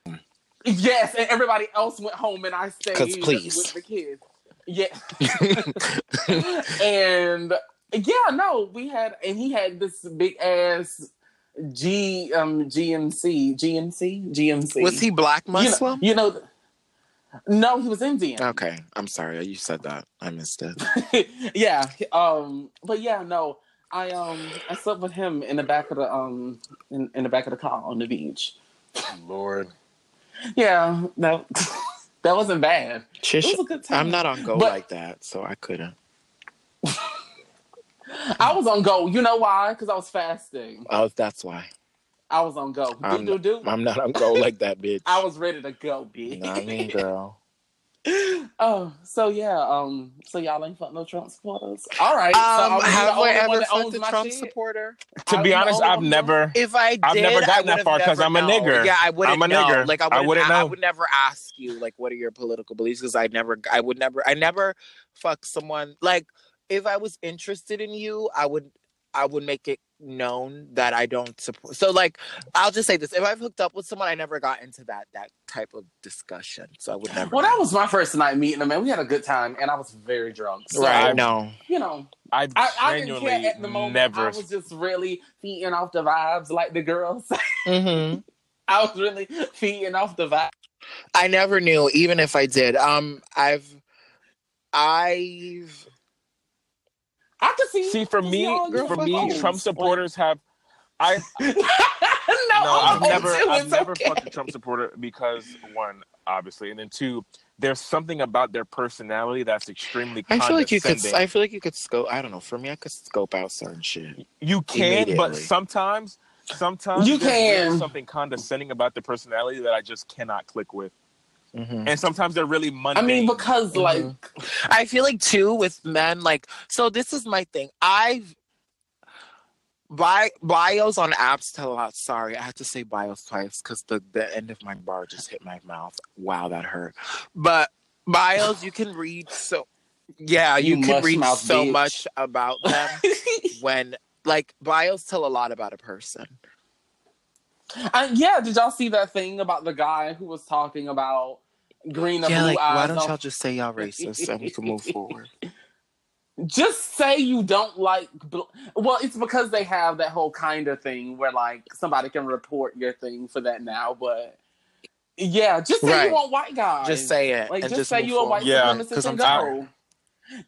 I... Yes. And everybody else went home and I stayed please. with the kids. Yeah. And yeah, no, we had, and he had this big ass G um GMC GMC GMC. Was he black Muslim? You know, you know no, he was Indian. Okay, I'm sorry, you said that. I missed it. yeah, um, but yeah, no, I um I slept with him in the back of the um in, in the back of the car on the beach. Lord. Yeah, that that wasn't bad. Chish, it was a good time. I'm not on go but, like that, so I couldn't. I was on go. You know why? Because I was fasting. Oh, that's why. I was on go. I'm, do, do, do. I'm not on go like that, bitch. I was ready to go, bitch. Not me, girl. Oh, so yeah. Um, so y'all ain't fuck no Trump supporters. All right. Um, so have I ever fucked a Trump shit? supporter? To I be honest, I've never. If I did, I've never gotten that far because I'm a nigger. Yeah, I wouldn't. I'm a nigger. Know. Like I wouldn't. I, I, I would never ask you like, what are your political beliefs? Because I never. I would never. I never fuck someone like. If I was interested in you, I would I would make it known that I don't support. So, like, I'll just say this. If I've hooked up with someone, I never got into that that type of discussion. So I would never. Well, know. That was my first night meeting him, and we had a good time, and I was very drunk. So, right, I know. You know. I, I, I didn't care at the moment. Never. I was just really feeding off the vibes like the girls. Mm-hmm. I was really feeding off the vibes. I never knew, even if I did. Um, I've... I've... I can see. See, for me, for me, old. Trump supporters have. I no, no, I've never, I've okay. never fucked a Trump supporter because one, obviously, and then two, there's something about their personality that's extremely. I feel like you could. I feel like you could scope. I don't know. For me, I could scope out certain shit. You can, but sometimes, sometimes you can. There's something condescending about the personality that I just cannot click with. Mm-hmm. And sometimes they're really mundane. I mean, because like mm-hmm. I feel like too with men, like so this is my thing. I've Bi- bios on apps tell a lot. Sorry, I had to say bios twice because the, the end of my bar just hit my mouth. Wow, that hurt. But bios you can read so yeah, you, you can read mouth, so bitch. much about them when like bios tell a lot about a person. Uh, yeah, did y'all see that thing about the guy who was talking about green and yeah, blue like, eyes? Why don't y'all just say y'all racist and we can move forward? Just say you don't like... Bl- well, it's because they have that whole kind of thing where, like, somebody can report your thing for that now, but... Yeah, just say right. you want white guys. Just say it. Like, and just, just say you want white yeah, supremacists and go. Tired.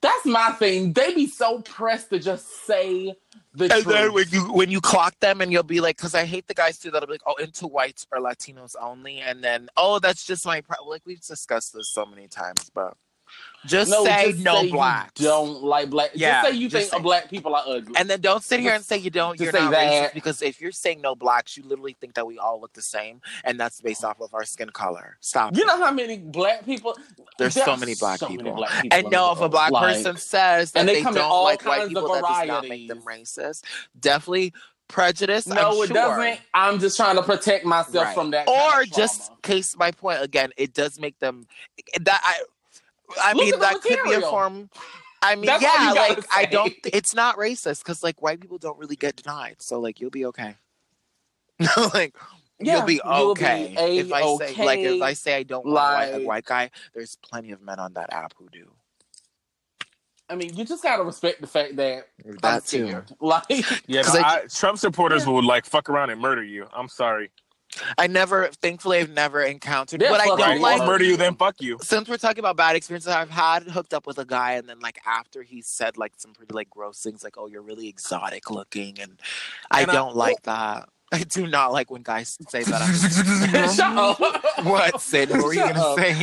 That's my thing. They be so pressed to just say... The and truth. Then when you when you clock them and you'll be like, because I hate the guys too that'll be like, oh, into whites or Latinos only, and then oh, that's just my problem. Like we've discussed this so many times, but just no, say just no black. Don't like black. Yeah, just say you just think say. black people are ugly, and then don't sit here and say you don't. Just you're say not that. Racist because if you're saying no blacks, you literally think that we all look the same, and that's based off of our skin color. Stop. You it. know how many black people? There's, There's so many black, so people. Many black people, and no, if a black like, person says that and they, they come don't in all like white people, that does not make them racist. Definitely prejudice. No, I'm it sure. doesn't. I'm just trying to protect myself right. from that. Or kind of just case my point again. It does make them that I. I Look mean, that material. could be a form. I mean, That's yeah, like, say. I don't, it's not racist because, like, white people don't really get denied. So, like, you'll be okay. like, yeah, you'll be okay. You'll be if I okay. say, like, if I say I don't like, want a white, a white guy, there's plenty of men on that app who do. I mean, you just got to respect the fact that that too. Like, yeah, no, I, I, Trump supporters yeah. will, like, fuck around and murder you. I'm sorry. I never, thankfully, I've never encountered. What I don't right. like, murder you, then fuck you. Since we're talking about bad experiences, I've had hooked up with a guy, and then like after he said like some pretty like gross things, like "Oh, you're really exotic looking," and, and I don't I, like that. I do not like when guys say that. I'm just, Shut up. What, Sid? What were you gonna say?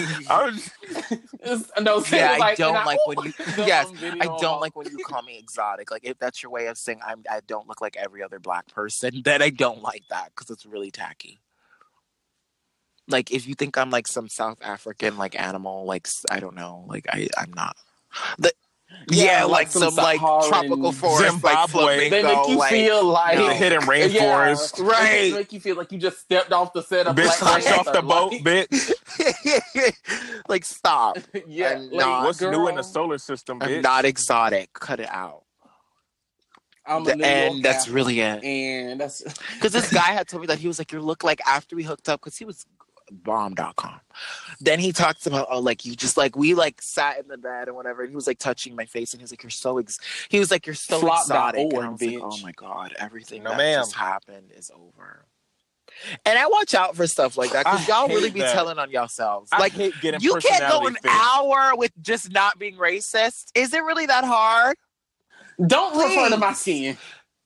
Was... no, Sid yeah, I like, don't like I, when you. Yes, I don't like when you call me exotic. Like if that's your way of saying I'm, I don't look like every other black person, then I don't like that because it's really tacky. Like if you think I'm like some South African like animal, like I don't know, like I, I'm not. The, Yeah, yeah, like, like some, some like tropical forest, Zimbabwe. Like they make you like, feel like no. hidden rainforest, yeah, right? They make you feel like you just stepped off the set of bitch, Black Panther. Off the boat, bitch. Like stop. Yeah, like, not, what's girl, new in the solar system? Bitch? I'm not exotic. Cut it out. I'm the, and that's African. Really it. And that's because this guy had told me that he was like, "You look like after we hooked up," because he was bomb dot com. Then he talks about, oh, like, you just, like, we, like, sat in the bed and whatever, and he was, like, touching my face, and he was, like, you're so, ex-. he was, like, you're so Flop exotic, and I was bitch. like, oh, my God, everything no, that ma'am. just happened is over. And I watch out for stuff like that, because y'all really be that. telling on yourselves. I like, you can't go an fit. hour with just not being racist. Is it really that hard? Don't Please. refer to my skin.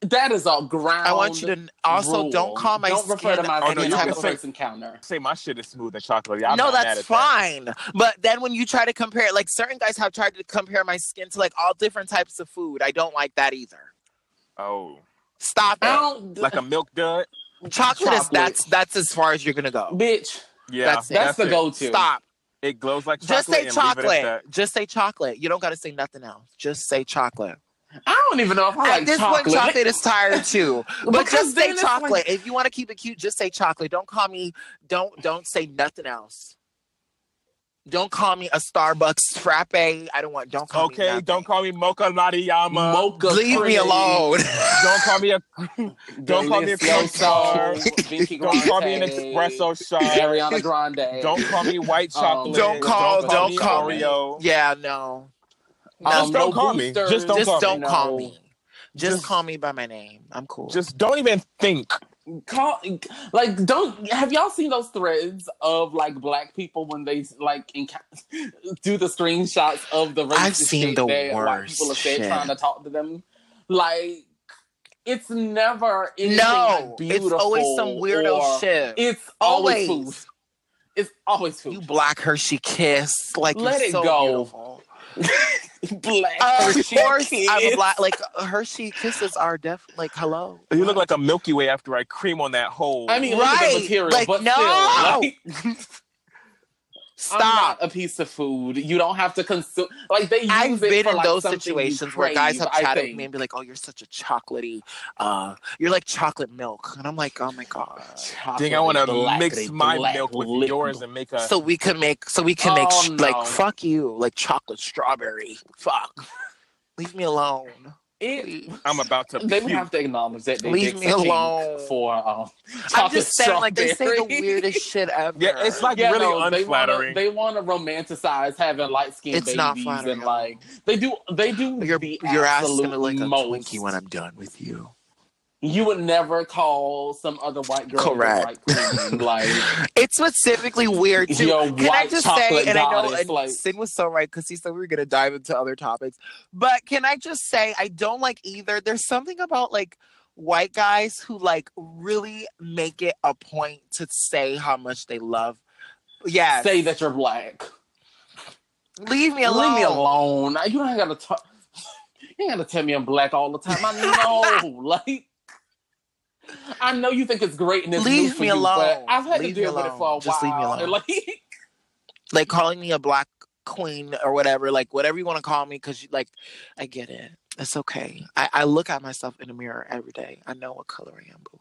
That is all ground. I want you to also rule. don't call my don't skin. Don't refer to my skin. Oh, no, you can say, encounter. say my shit is smooth and chocolatey. I'm no, that's fine. That. But then when you try to compare, like, certain guys have tried to compare my skin to, like, all different types of food. I don't like that either. Oh, stop I it! Don't d- like a milk dud. Chocolate, chocolate is that's that's as far as you're gonna go, bitch. Yeah, that's, that's the it. go-to. Stop. It glows like chocolate. Just say chocolate. Just say chocolate. You don't gotta say nothing else. Just say chocolate. I don't even know if I like chocolate. At this chocolate. point, chocolate is tired too. But just say chocolate. Like... If you want to keep it cute, just say chocolate. Don't call me. Don't don't say nothing else. Don't call me a Starbucks frappe. I don't want. Don't call okay, me. Okay. Don't call me mocha latiyama. Mocha. Leave cream. me alone. Don't call me a. Don't call me a co-star. Don't call me an espresso shot. Ariana Grande. Don't call me white chocolate. Um, don't call. Don't call, don't call me Oreo. Yeah. No. No, um, just don't no call boosters. me. Just don't, just call, don't me. call me. Just, just call me by my name. I'm cool. Just don't even think. Call like don't. Have y'all seen those threads of like black people when they like enc- do the screenshots of the racist I've seen shit the that worst white people are said trying to talk to them? Like it's never anything no. Like beautiful. It's always some weirdo shit. It's always. always food. It's always food. You black Hershey kiss. Like let you're it so go. Beautiful. Black uh, Hershey of course kiss. I'm black. Like Hershey kisses are def like hello. You look like a Milky Way after I cream on that hole. I mean, right? Look at the material, like, but no. Still, like, stop. I'm not a piece of food. You don't have to consume. Like they use I've been it for, in like, those situations crave, where guys have chatted with me and be like, "Oh, you're such a chocolatey. Uh, you're like chocolate milk," and I'm like, "Oh my god, dang! I want to mix my black, milk with black, yours and make a so we can make so we can oh, make sh- no. like fuck you like chocolate strawberry. Fuck, leave me alone." It, I'm about to. They would have to acknowledge that. They Leave me alone. For um, I'm just saying, like they say the weirdest shit ever. Yeah, it's like yeah, really no, unflattering. They want to romanticize having light skinned babies, not flattering, and like they do. They do. You're the you're asking me like a twinkie when I'm done with you. You would never call some other white girl correct. White like it's specifically weird too. Can I just say, and I know and like, Sin was so right because he said we were gonna dive into other topics, but can I just say I don't like either. There's something about like white guys who like really make it a point to say how much they love. Yeah, say that you're black. Leave me alone. Leave me alone. You don't gotta talk. You ain't gotta tell me I'm black all the time. I know, like. I know you think it's great and it's leave me you, alone. I've had leave to deal with it for a just while. Leave me alone. Like, like calling me a black queen or whatever, like whatever you want to call me, because like I get it. It's okay. I, I look at myself in the mirror every day. I know what color I am, boo.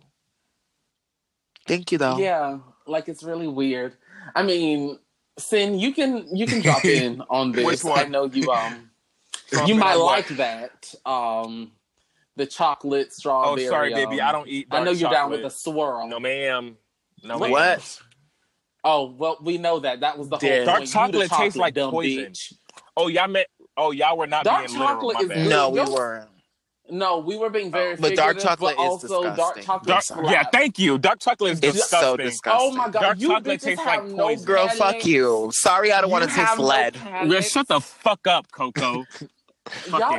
Thank you though. Yeah, like it's really weird. I mean, Sin, you can you can drop in on this. Which one? I know you um you might like what? that. Um The chocolate strawberry. Oh, sorry, baby. Um, I don't eat dark I know you're chocolate. Down with a swirl. No, ma'am. No, ma'am. What? Oh, well, we know that. That was the Dead. whole dark point. Chocolate chocolate tastes like poison. Bitch. Oh, y'all meant. Oh, y'all were not dark being chocolate literal. Is no, we were. No, we were being very. But dark chocolate but is disgusting. Dark chocolate dark, yeah, thank you. Dark chocolate is disgusting. So disgusting. Oh my god, dark you chocolate tastes like no poison. Girl, fuck you. Sorry, I don't want to taste lead. Yeah, shut the fuck up, Coco.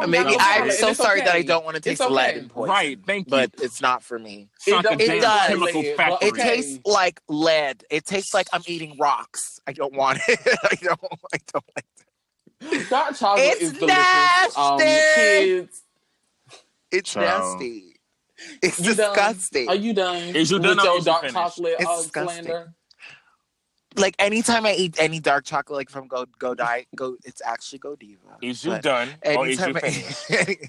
Maybe I'm it. so it's sorry okay. that I don't want to taste okay. lead and poison. Right, thank you. But it's not for me. It, it, it does. Well, it tastes like lead. It tastes like I'm eating rocks. I don't want it. I don't. I don't like it. Dark chocolate it's is delicious. Um, kids, it's so. nasty. It's you disgusting. Done? Are you done? Is you done with your dark chocolate? It's slander. Like anytime I eat any dark chocolate, like from Go Go Diet, Go, it's actually Godiva. Is you done? Or is you finished?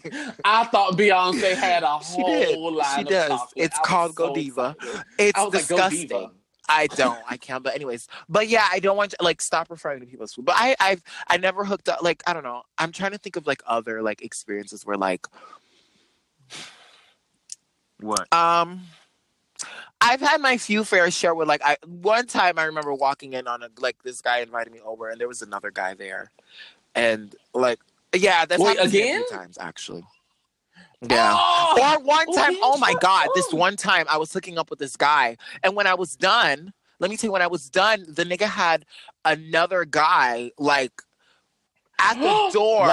I thought Beyonce had a whole did. line she of does. chocolate. It's I called Godiva. So it's disgusting. Like, Go I don't. I can't. But anyways, but yeah, I don't want to like stop referring to people's food. But I, I've, I never hooked up. Like I don't know. I'm trying to think of like other like experiences where like what um. I've had my few fair share with, like, I one time I remember walking in on a, like, this guy invited me over and there was another guy there. And, like, yeah, that's Wait, happened again? a few times, actually. Yeah. Oh! Or one time, oh, oh my God, up. this one time I was hooking up with this guy. And when I was done, let me tell you, when I was done, the nigga had another guy, like, at the door.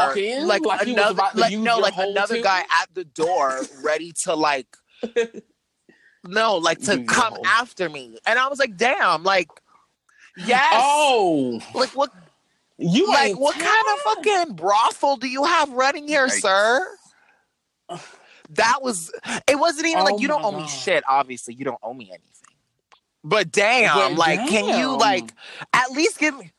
Like, like another, like, no, like another team? guy at the door ready to, like... No, like to you come know. after me. And I was like, damn, like, yes. Oh. Like, what? You like, what tired. kind of fucking brothel do you have running here, like, sir? That was, it wasn't even oh like, you don't owe God. me shit, obviously. You don't owe me anything. But damn, but like, damn. can you, like, at least give me.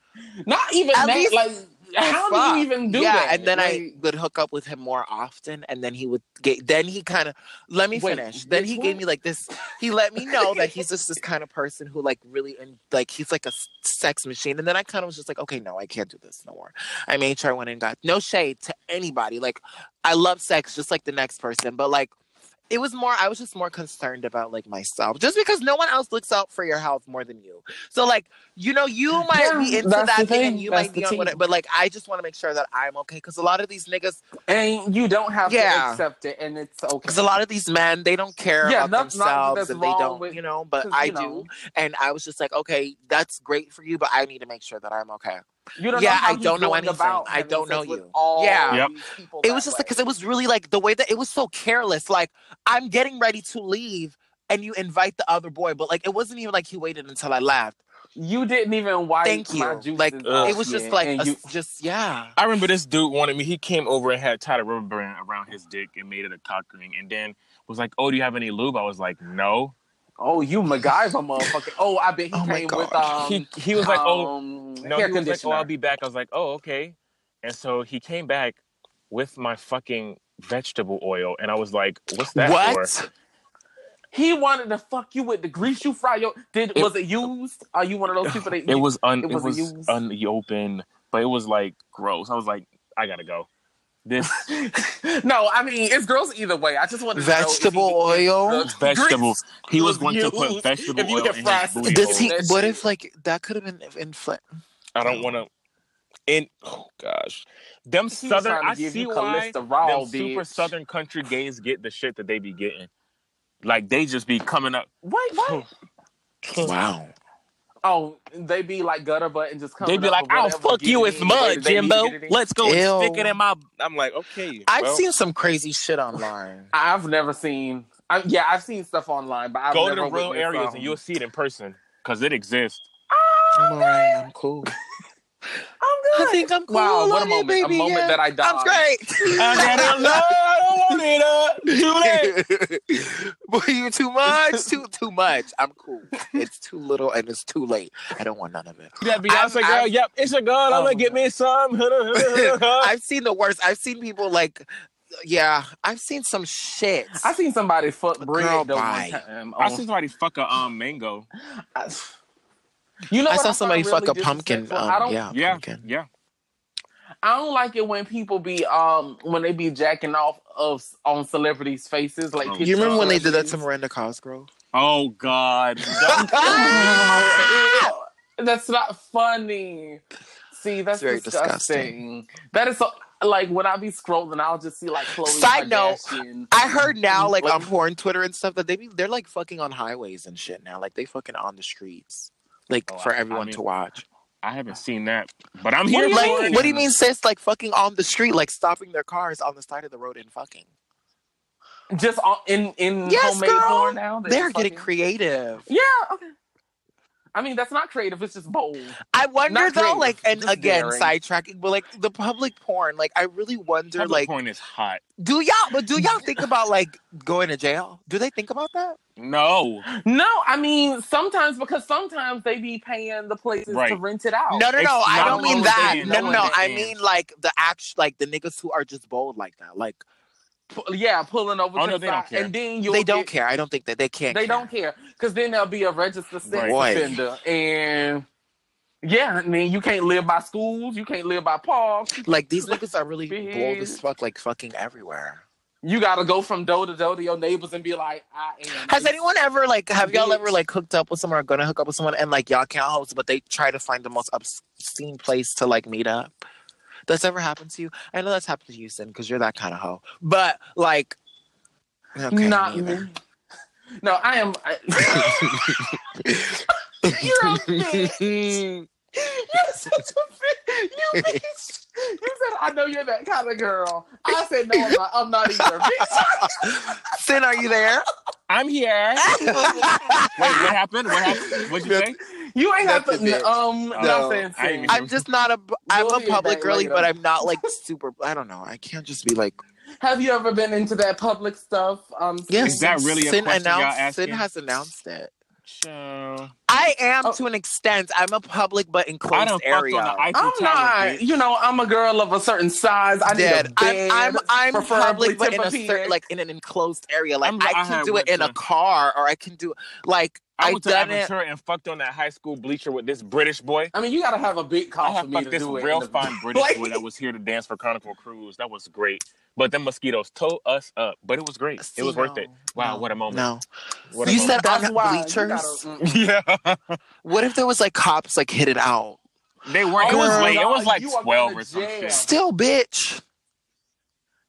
Not even at that, least, like. How fuck. do you even do yeah, that? Yeah, and then like, I would hook up with him more often, and then he would get. Then he kind of let me wait, finish. Then he one? gave me like this. He let me know that he's just this kind of person who like really and like he's like a sex machine. And then I kind of was just like, okay, no, I can't do this no more. I made sure I went and got no shade to anybody. Like I love sex just like the next person, but like it was more. I was just more concerned about like myself, just because no one else looks out for your health more than you. So like you know, you might yeah, be into that thing, thing, and you that's might be on whatever. But like, I just want to make sure that I'm okay, because a lot of these niggas and you don't have yeah. to accept it, and it's okay. Because a lot of these men, they don't care yeah, about themselves, and they don't, with, you know. But I you know. do, and I was just like, okay, that's great for you, but I need to make sure that I'm okay. You don't yeah, know how I don't know anything. About I don't know you. Yeah, yep. It was just because like, it was really like the way that it was so careless. Like I'm getting ready to leave, and you invite the other boy, but like it wasn't even like he waited until I left. You didn't even wipe Thank you. my juices. Like ugh, it was just yeah. like a, you, just yeah. I remember this dude wanted me. He came over and had tied a rubber band around his dick and made it a cock ring, and then was like, "Oh, do you have any lube?" I was like, "No." Oh, you MacGyver motherfucker. Oh, I bet he oh came with, um... He, he was like, oh, um, no, hair he was like, oh, I'll be back. I was like, oh, okay. And so he came back with my fucking vegetable oil. And I was like, what's that what? for? He wanted to fuck you with the grease you fry. Yo, did, it, was it used? Are you one of those people that... It was, un, it it was used? unopened, but it was, like, gross. I was like, I gotta go. This no, I mean it's girls either way. I just want to vegetable know he, oil, vegetables. He was going to put vegetable oil in his booty. Does he? What if like that could have been in Flint? I don't want to. In oh gosh, them he southern. I see why them bitch. super southern country gays get the shit that they be getting. Like they just be coming up. What? What? Wow. Oh, they be like gutter butt and just come. They be like, "I'll fuck you with mud, Jimbo. Let's go and stick it in my." I'm like, okay. I've well. seen some crazy shit online. I've never seen. I, yeah, I've seen stuff online, but I've go never to the real areas from. and you'll see it in person because it exists. Oh, I'm alright. I'm cool. I'm good. I think I'm cool. Wow, what a moment! Baby, a moment yeah. that I died. I'm great. I gotta love. I don't want it. Too late. Boy, you too much. Too too much. I'm cool. It's too little and it's too late. I don't want none of it. That Beyonce I'm, girl. I'm, yep, it's a girl. Oh, I'm gonna get me some. I've seen the worst. I've seen people like. Yeah, I've seen some shit. I've seen somebody fuck bread. Girl, though, one time. Oh. I've seen somebody fuck a um mango. I, You know I saw I somebody really fuck a pumpkin. Um, I don't, yeah, yeah, pumpkin. yeah. I don't like it when people be um when they be jacking off of on celebrities' faces. Like oh, you remember when they did that to Miranda Cosgrove? Oh God, that's not funny. See, that's very disgusting. disgusting. That is so. Like, when I be scrolling, I'll just see, like, Khloe Side Kardashian. Note, I heard now, like, like on porn Twitter and stuff, that they be, they're, like, fucking on highways and shit now. Like, they fucking on the streets. Like, oh, for I, everyone I mean, to watch. I haven't seen that. But I'm here. What do you mean, what do you mean sis? Like, fucking on the street. Like, stopping their cars on the side of the road and fucking. Just on, in, in yes, homemade girl. porn now? They're, they're getting creative. Yeah, okay. I mean, that's not creative. It's just bold. I wonder, not though, creative, like, and again, daring. sidetracking, but, like, the public porn, like, I really wonder, public like... Public porn is hot. Do y'all, but do y'all think about, like, going to jail? Do they think about that? No. No, I mean, sometimes, because sometimes they be paying the places right. to rent it out. No, no, no, it's I don't mean that. No, no, no, I end. mean, like, the act, like, the niggas who are just bold like that, like... Yeah, pulling over oh, to no, the side. And then you They get, don't care. I don't think that they can't They care. don't care. Because then there'll be a registered sex Boy. offender. And yeah, I mean, you can't live by schools. You can't live by parks. Like, these niggas are really bold as fuck, like, fucking everywhere. You gotta go from door to door to your neighbors and be like, I am. Has anyone ever, like, have y'all ever, like, hooked up with someone or gonna hook up with someone and, like, y'all can't host, but they try to find the most obscene place to, like, meet up? That's ever happened to you? I know that's happened to you, Sin, because you're that kind of hoe. But, like, okay, not me. Either. No, I am. I... You're a bitch. You're such a bitch. You bitch. You said, I know you're that kind of girl. I said, no, I'm not, I'm not either. Sin, are you there? I'm here. Wait, what happened? What happened? What'd you say? You ain't have to. Um, no, no. I'm, I'm just not a. I'm we'll a public girly, but I'm not like super. I don't know. I can't just be like. Have you ever been into that public stuff? Um, yes. Is that really a Sin question announced, y'all asking? Sin has announced it. So, I am oh, to an extent. I'm a public but enclosed area. I'm not. You know, I'm a girl of a certain size. I Dead. need a bed. I'm I'm, I'm public but in a certain, like in an enclosed area. Like I'm, I can I do it in a car, or I can do like I went to Aventura and fucked on that high school bleacher with this British boy. I mean, you gotta have a big car for me to this do it. Real fine the... British boy that was here to dance for Carnival Cruise. That was great. But them mosquitoes tore us up. But it was great. See, it was no, worth it. Wow, no, what a moment. No. What a you moment. Said on bleachers? Gotta, mm. Yeah. What if there was like cops like hit it out? They weren't. Oh, it was no, late. It was like twelve or something. Still, bitch.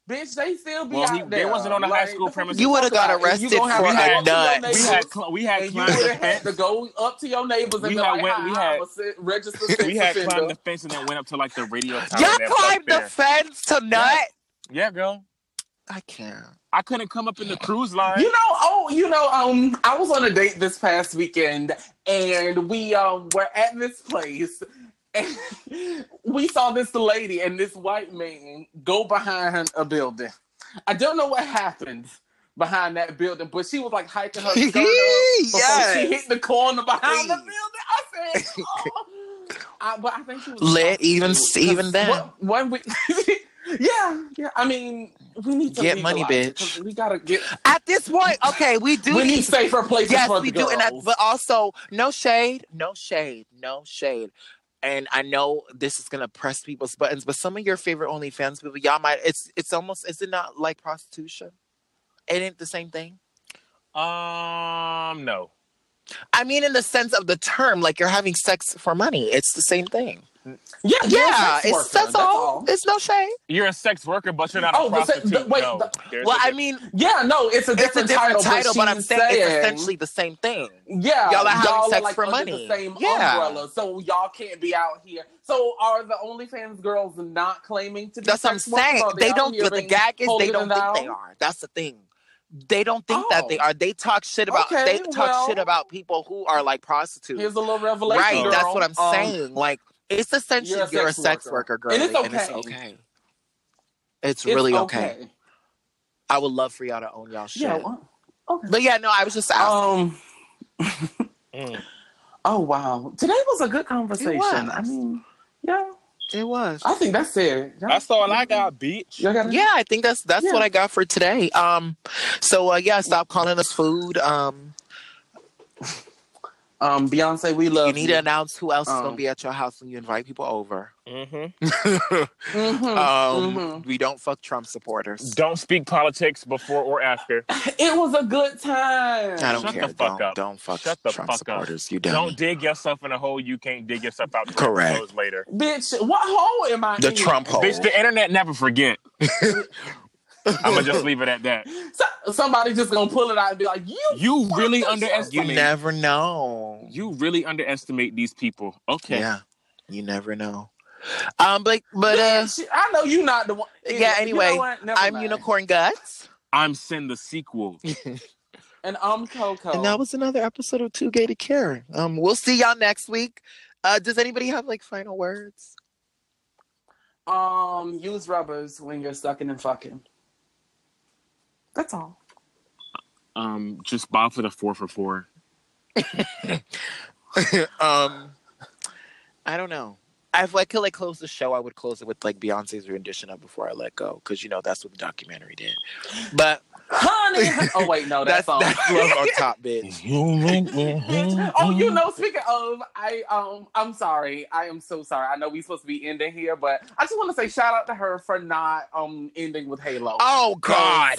Bitch, they still be well, out he, there. They wasn't on the like, high school premises. You would have got arrested for a nut. We had, we had climbed the fence. To go up to your neighbors and we be had, like, went, we had registered. We had climbed the fence and then went up to like the radio tower. Y'all climbed the fence to nut? Yeah, girl. I can't. I couldn't come up in the cruise line. You know, oh, you know, um, I was on a date this past weekend, and we um were at this place, and we saw this lady and this white man go behind a building. I don't know what happened behind that building, but she was like hiking her skirt up before yes. she hit the corner behind the building. I said, oh. I, but I think she was lit even even then. One week. Yeah, yeah. I mean, we need to get money, bitch. We gotta get at this point. Okay, we do. We need, need safer places. Yes, for we the do. Girls. And I, but also, no shade, no shade, no shade. And I know this is gonna press people's buttons, but some of your favorite OnlyFans people, y'all might. It's it's almost. Is it not like prostitution? Ain't it the same thing? Um, no. I mean, in the sense of the term, like you're having sex for money. It's the same thing. Yeah, yeah, it's that's, that's all. all. It's no shame. You're a sex worker, but you're not oh, a prostitute. The, wait, no. the, well, I mean, yeah, no, it's a different, it's a different title, title, but, but I'm saying, saying it's essentially the same thing. Yeah, y'all are having y'all sex are like for money. The same yeah. umbrella, so y'all can't be out here. So are the OnlyFans girls not claiming to? Be that's sex what I'm saying. They, they don't. But the gag is they don't think out? They are. That's the thing. They don't think oh. that they are. They talk shit about. Okay, they talk well, shit about people who are like prostitutes. Here's a little revelation, right? That's what I'm saying. Like. It's essentially you're a you're sex, a sex worker. worker, girl. And it's okay. And it's okay. It's, it's really okay. okay. I would love for y'all to own y'all shit. Yeah, well, okay. But yeah, no, I was just asking. Um, mm. Oh, wow. Today was a good conversation. I mean, yeah. It was. I think that's it. Y'all, that's all I got, bitch. Yeah, I think that's that's yeah. what I got for today. Um, So, uh, yeah, stop calling us food. Um. Um, Beyonce, we love you. You need to announce who else um, is going to be at your house when you invite people over. Mm-hmm. mm-hmm, um, mm-hmm. We don't fuck Trump supporters. Don't speak politics before or after. It was a good time. I don't Shut care. The fuck don't, up. Don't fuck Shut the Trump fuck supporters. Up. You don't. Don't dig yourself in a hole. You can't dig yourself out. Correct. Later. Bitch, what hole am I the in? The Trump hole. Bitch, the internet never forget. I'm gonna just leave it at that. So, somebody just gonna pull it out and be like, "You, you really underestimate. You never know. You really underestimate these people." Okay, yeah, you never know. Um, but but uh, I know you're not the one. Yeah. Anyway, you know I'm mind. Unicorn Guts. I'm Sin the sequel. And I'm Coco. And that was another episode of Too Gay to Care. Um, we'll see y'all next week. Uh, does anybody have like final words? Um, use rubbers when you're sucking and fucking. That's all. Um, just bob for the four for four. um, I don't know. If I could like close the show, I would close it with like Beyonce's rendition of "Before I Let Go" because you know that's what the documentary did. But honey, honey. Oh wait, no, that that's song. That's love on top, bitch. Oh, you know, speaking of, I um, I'm sorry, I am so sorry. I know we supposed to be ending here, but I just want to say shout out to her for not um ending with Halo. Oh God.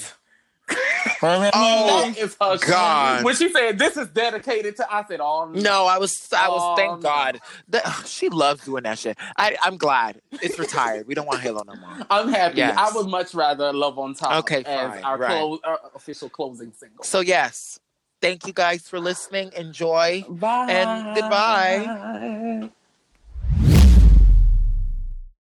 Oh, is her God! Song. When she said this is dedicated to, I said, "Oh no!" no I was, I was. Oh, thank no. God, that, she loves doing that shit. I, I'm glad it's retired. We don't want Halo no more. I'm happy. Yes. I would much rather "Love on Top" okay, as fine, our, right. clo- our official closing single. So yes, thank you guys for listening. Enjoy. Bye and goodbye.